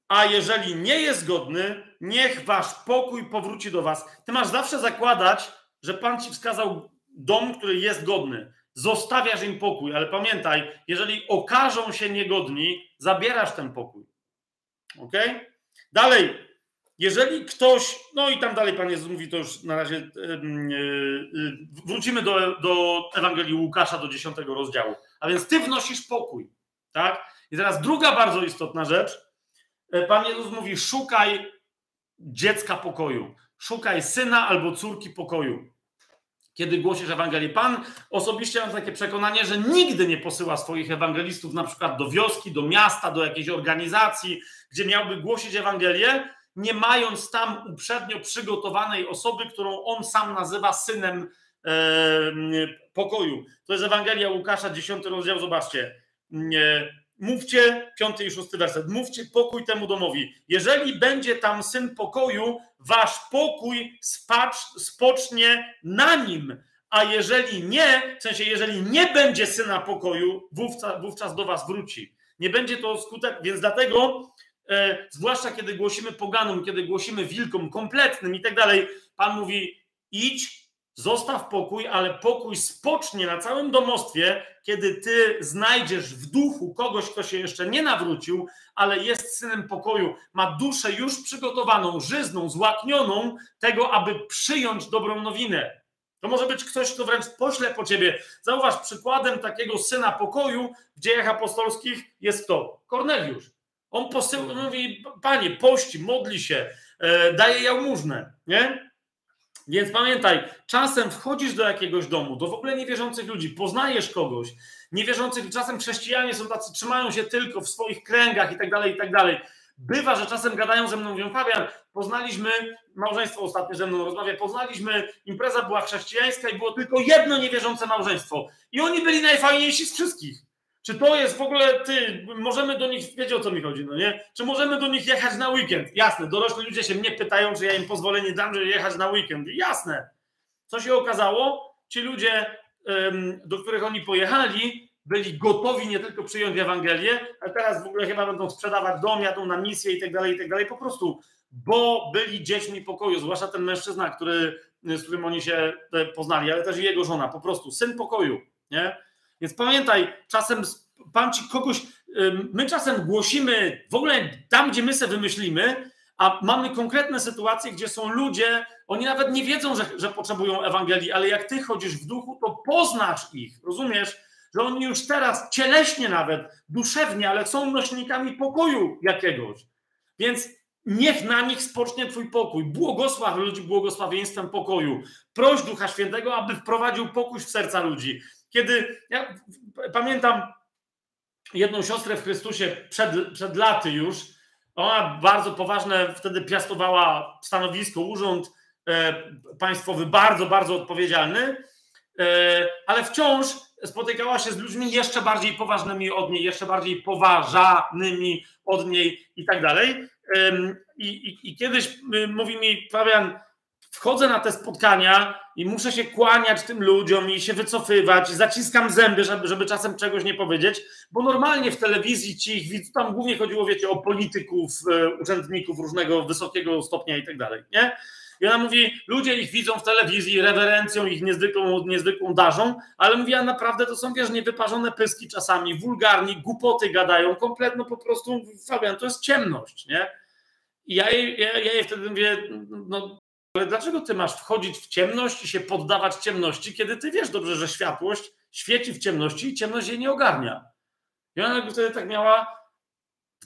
A jeżeli nie jest godny, niech wasz pokój powróci do was. Ty masz zawsze zakładać, że Pan ci wskazał dom, który jest godny. Zostawiasz im pokój, ale pamiętaj, jeżeli okażą się niegodni, zabierasz ten pokój. Ok? Dalej, jeżeli ktoś, no i tam dalej Pan Jezus mówi, to już na razie wrócimy do Ewangelii Łukasza, do 10 rozdziału. A więc ty wnosisz pokój, tak? I teraz druga bardzo istotna rzecz. Pan Jezus mówi, szukaj dziecka pokoju, szukaj syna albo córki pokoju. Kiedy głosisz Ewangelię, Pan osobiście mam takie przekonanie, że nigdy nie posyła swoich ewangelistów na przykład do wioski, do miasta, do jakiejś organizacji, gdzie miałby głosić Ewangelię, nie mając tam uprzednio przygotowanej osoby, którą on sam nazywa synem pokoju. To jest Ewangelia Łukasza, 10 rozdział, zobaczcie. Mówcie, 5 i 6 werset, mówcie pokój temu domowi. Jeżeli będzie tam syn pokoju, wasz pokój spocznie na nim, a jeżeli nie, w sensie jeżeli nie będzie syna pokoju, wówczas do was wróci. Nie będzie to skutek, więc dlatego, zwłaszcza kiedy głosimy poganom, kiedy głosimy wilkom kompletnym i tak dalej, Pan mówi, idź, zostaw pokój, ale pokój spocznie na całym domostwie, kiedy ty znajdziesz w duchu kogoś, kto się jeszcze nie nawrócił, ale jest synem pokoju, ma duszę już przygotowaną, żyzną, złaknioną tego, aby przyjąć dobrą nowinę. To może być ktoś, kto wręcz pośle po ciebie. Zauważ, przykładem takiego syna pokoju w Dziejach Apostolskich jest kto? Korneliusz. On mówi, Panie, pości, modli się, daje jałmużnę, nie? Więc pamiętaj, czasem wchodzisz do jakiegoś domu, do w ogóle niewierzących ludzi, poznajesz kogoś, niewierzących, czasem chrześcijanie są tacy, trzymają się tylko w swoich kręgach i tak dalej, i tak dalej. Bywa, że czasem gadają ze mną, mówią, Fabian, poznaliśmy, małżeństwo ostatnio ze mną rozmawia, poznaliśmy, impreza była chrześcijańska i było tylko jedno niewierzące małżeństwo. I oni byli najfajniejsi z wszystkich. Czy to jest w ogóle ty, możemy do nich, wiecie o co mi chodzi, no nie? Czy możemy do nich jechać na weekend? Jasne, dorośli ludzie się mnie pytają, czy ja im pozwolenie dam, żeby jechać na weekend. Jasne. Co się okazało? Ci ludzie, do których oni pojechali, byli gotowi nie tylko przyjąć Ewangelię, a teraz w ogóle chyba będą sprzedawać dom, jadą na misję i tak dalej, po prostu, bo byli dziećmi pokoju, zwłaszcza ten mężczyzna, z którym oni się poznali, ale też i jego żona, po prostu syn pokoju, nie? Więc pamiętaj, czasem Pan ci kogoś, my czasem głosimy w ogóle tam, gdzie my sobie wymyślimy, a mamy konkretne sytuacje, gdzie są ludzie, oni nawet nie wiedzą, że potrzebują Ewangelii, ale jak ty chodzisz w duchu, to poznasz ich, rozumiesz, że oni już teraz cieleśnie nawet, duszewnie, ale są nośnikami pokoju jakiegoś. Więc niech na nich spocznie twój pokój. Błogosław ludzi błogosławieństwem pokoju. Proś Ducha Świętego, aby wprowadził pokój w serca ludzi. Kiedy, ja pamiętam jedną siostrę w Chrystusie przed laty już, ona bardzo poważne wtedy piastowała stanowisko, urząd państwowy bardzo, bardzo odpowiedzialny, ale wciąż spotykała się z ludźmi jeszcze bardziej poważnymi od niej, jeszcze bardziej poważanymi od niej i tak dalej. I kiedyś mówi mi Fabian, wchodzę na te spotkania i muszę się kłaniać tym ludziom i się wycofywać, i zaciskam zęby, żeby czasem czegoś nie powiedzieć, bo normalnie w telewizji ci ich widzą, tam głównie chodziło, wiecie, o polityków, urzędników różnego wysokiego stopnia i tak dalej, nie? I ona mówi, ludzie ich widzą w telewizji, rewerencją ich niezwykłą darzą, ale mówi, a naprawdę to są, wiesz, niewyparzone pyski czasami, wulgarni, głupoty gadają, kompletno po prostu, Fabian, to jest ciemność, nie? I ja jej wtedy mówię, no ale dlaczego ty masz wchodzić w ciemność i się poddawać ciemności, kiedy ty wiesz dobrze, że światłość świeci w ciemności i ciemność jej nie ogarnia? I ona wtedy tak miała,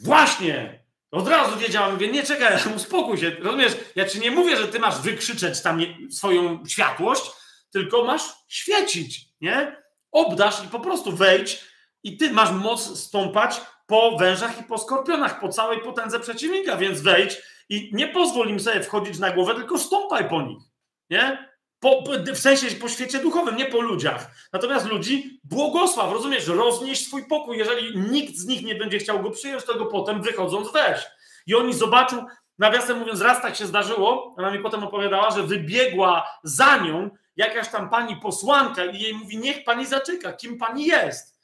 właśnie, od razu wiedziałam, mówię, nie czekaj, uspokój się, rozumiesz, ja ci nie mówię, że ty masz wykrzyczeć tam swoją światłość, tylko masz świecić, nie? Obdasz i po prostu wejdź i ty masz moc stąpać po wężach i po skorpionach, po całej potędze przeciwnika, więc wejdź i nie pozwól im sobie wchodzić na głowę, tylko stąpaj po nich, nie? W sensie po świecie duchowym, nie po ludziach. Natomiast ludzi błogosław, rozumiesz, roznieś swój pokój. Jeżeli nikt z nich nie będzie chciał go przyjąć, to go potem wychodząc weź. I oni zobaczą, nawiasem mówiąc, raz tak się zdarzyło, ona mi potem opowiadała, że wybiegła za nią jakaś tam pani posłanka i jej mówi, niech pani zaczyka, kim pani jest.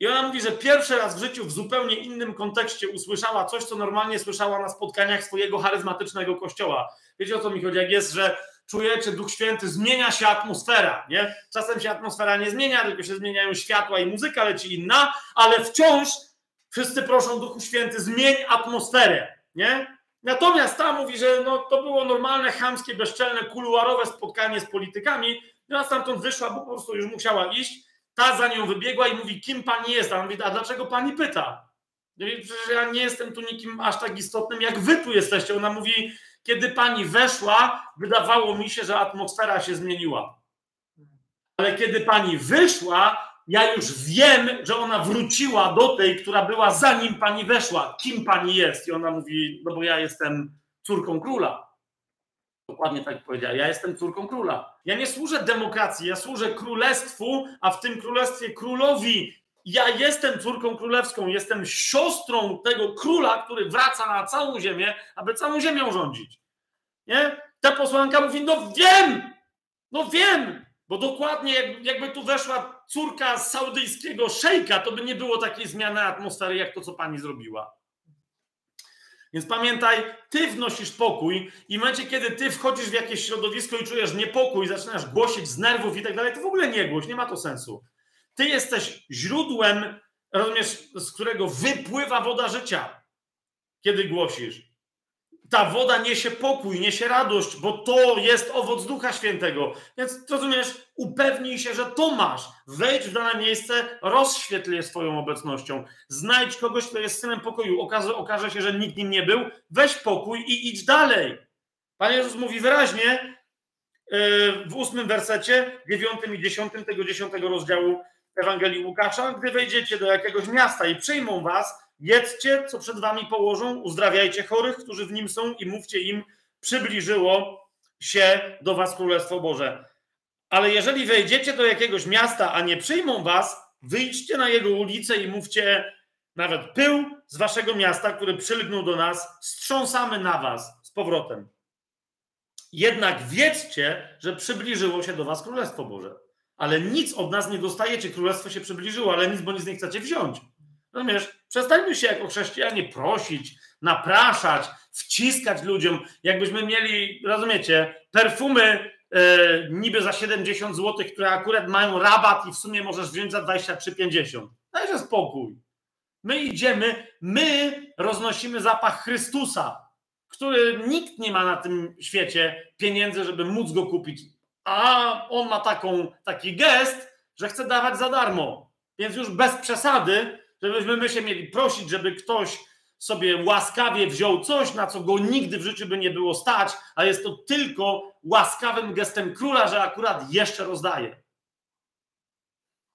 I ona mówi, że pierwszy raz w życiu w zupełnie innym kontekście usłyszała coś, co normalnie słyszała na spotkaniach swojego charyzmatycznego kościoła. Wiecie, o co mi chodzi, jak jest, że czujecie, Duch Święty, zmienia się atmosfera, nie? Czasem się atmosfera nie zmienia, tylko się zmieniają światła i muzyka leci inna, ale wciąż wszyscy proszą Duchu Święty, zmień atmosferę, nie? Natomiast ta mówi, że no, to było normalne, chamskie, bezczelne, kuluarowe spotkanie z politykami, ona stamtąd wyszła, bo po prostu już musiała iść, ta za nią wybiegła i mówi, kim pani jest? A on mówi, a dlaczego pani pyta? Przecież ja nie jestem tu nikim aż tak istotnym, jak wy tu jesteście. Ona mówi, kiedy pani weszła, wydawało mi się, że atmosfera się zmieniła. Ale kiedy pani wyszła, ja już wiem, że ona wróciła do tej, która była zanim pani weszła. Kim pani jest? I ona mówi, no bo ja jestem córką króla. Dokładnie tak powiedziała, ja jestem córką króla. Ja nie służę demokracji, ja służę królestwu, a w tym królestwie królowi. Ja jestem córką królewską, jestem siostrą tego króla, który wraca na całą ziemię, aby całą ziemią rządzić. Nie? Ta posłanka mówi, no wiem, bo dokładnie jakby tu weszła córka saudyjskiego szejka, to by nie było takiej zmiany atmosfery, jak to, co pani zrobiła. Więc pamiętaj, ty wnosisz pokój i w momencie, kiedy ty wchodzisz w jakieś środowisko i czujesz niepokój, zaczynasz głosić z nerwów i tak dalej, to w ogóle nie głoś, nie ma to sensu. Ty jesteś źródłem, rozumiesz, z którego wypływa woda życia, kiedy głosisz. Ta woda niesie pokój, niesie radość, bo to jest owoc Ducha Świętego. Więc, rozumiesz, upewnij się, że to masz. Wejdź w dane miejsce, rozświetl je swoją obecnością. Znajdź kogoś, kto jest synem pokoju. Okaże się, że nikt nim nie był. Weź pokój i idź dalej. Pan Jezus mówi wyraźnie w 8 wersecie, 9 i 10 tego 10 rozdziału Ewangelii Łukasza, gdy wejdziecie do jakiegoś miasta i przyjmą was, jedzcie, co przed wami położą, uzdrawiajcie chorych, którzy w nim są i mówcie im, przybliżyło się do was Królestwo Boże. Ale jeżeli wejdziecie do jakiegoś miasta, a nie przyjmą was, wyjdźcie na jego ulicę i mówcie, nawet pył z waszego miasta, który przylgnął do nas, strząsamy na was z powrotem. Jednak wiedzcie, że przybliżyło się do was Królestwo Boże. Ale nic od nas nie dostajecie, królestwo się przybliżyło, ale nic, bo nic nie chcecie wziąć. Rozumiesz? Przestańmy się jako chrześcijanie prosić, napraszać, wciskać ludziom, jakbyśmy mieli, rozumiecie, perfumy niby za 70 zł, które akurat mają rabat i w sumie możesz wziąć za 23,50. Dajże spokój. My idziemy, my roznosimy zapach Chrystusa, który nikt nie ma na tym świecie pieniędzy, żeby móc go kupić. A on ma taki gest, że chce dawać za darmo. Więc już bez przesady, żebyśmy my się mieli prosić, żeby ktoś sobie łaskawie wziął coś, na co go nigdy w życiu by nie było stać, a jest to tylko łaskawym gestem króla, że akurat jeszcze rozdaje.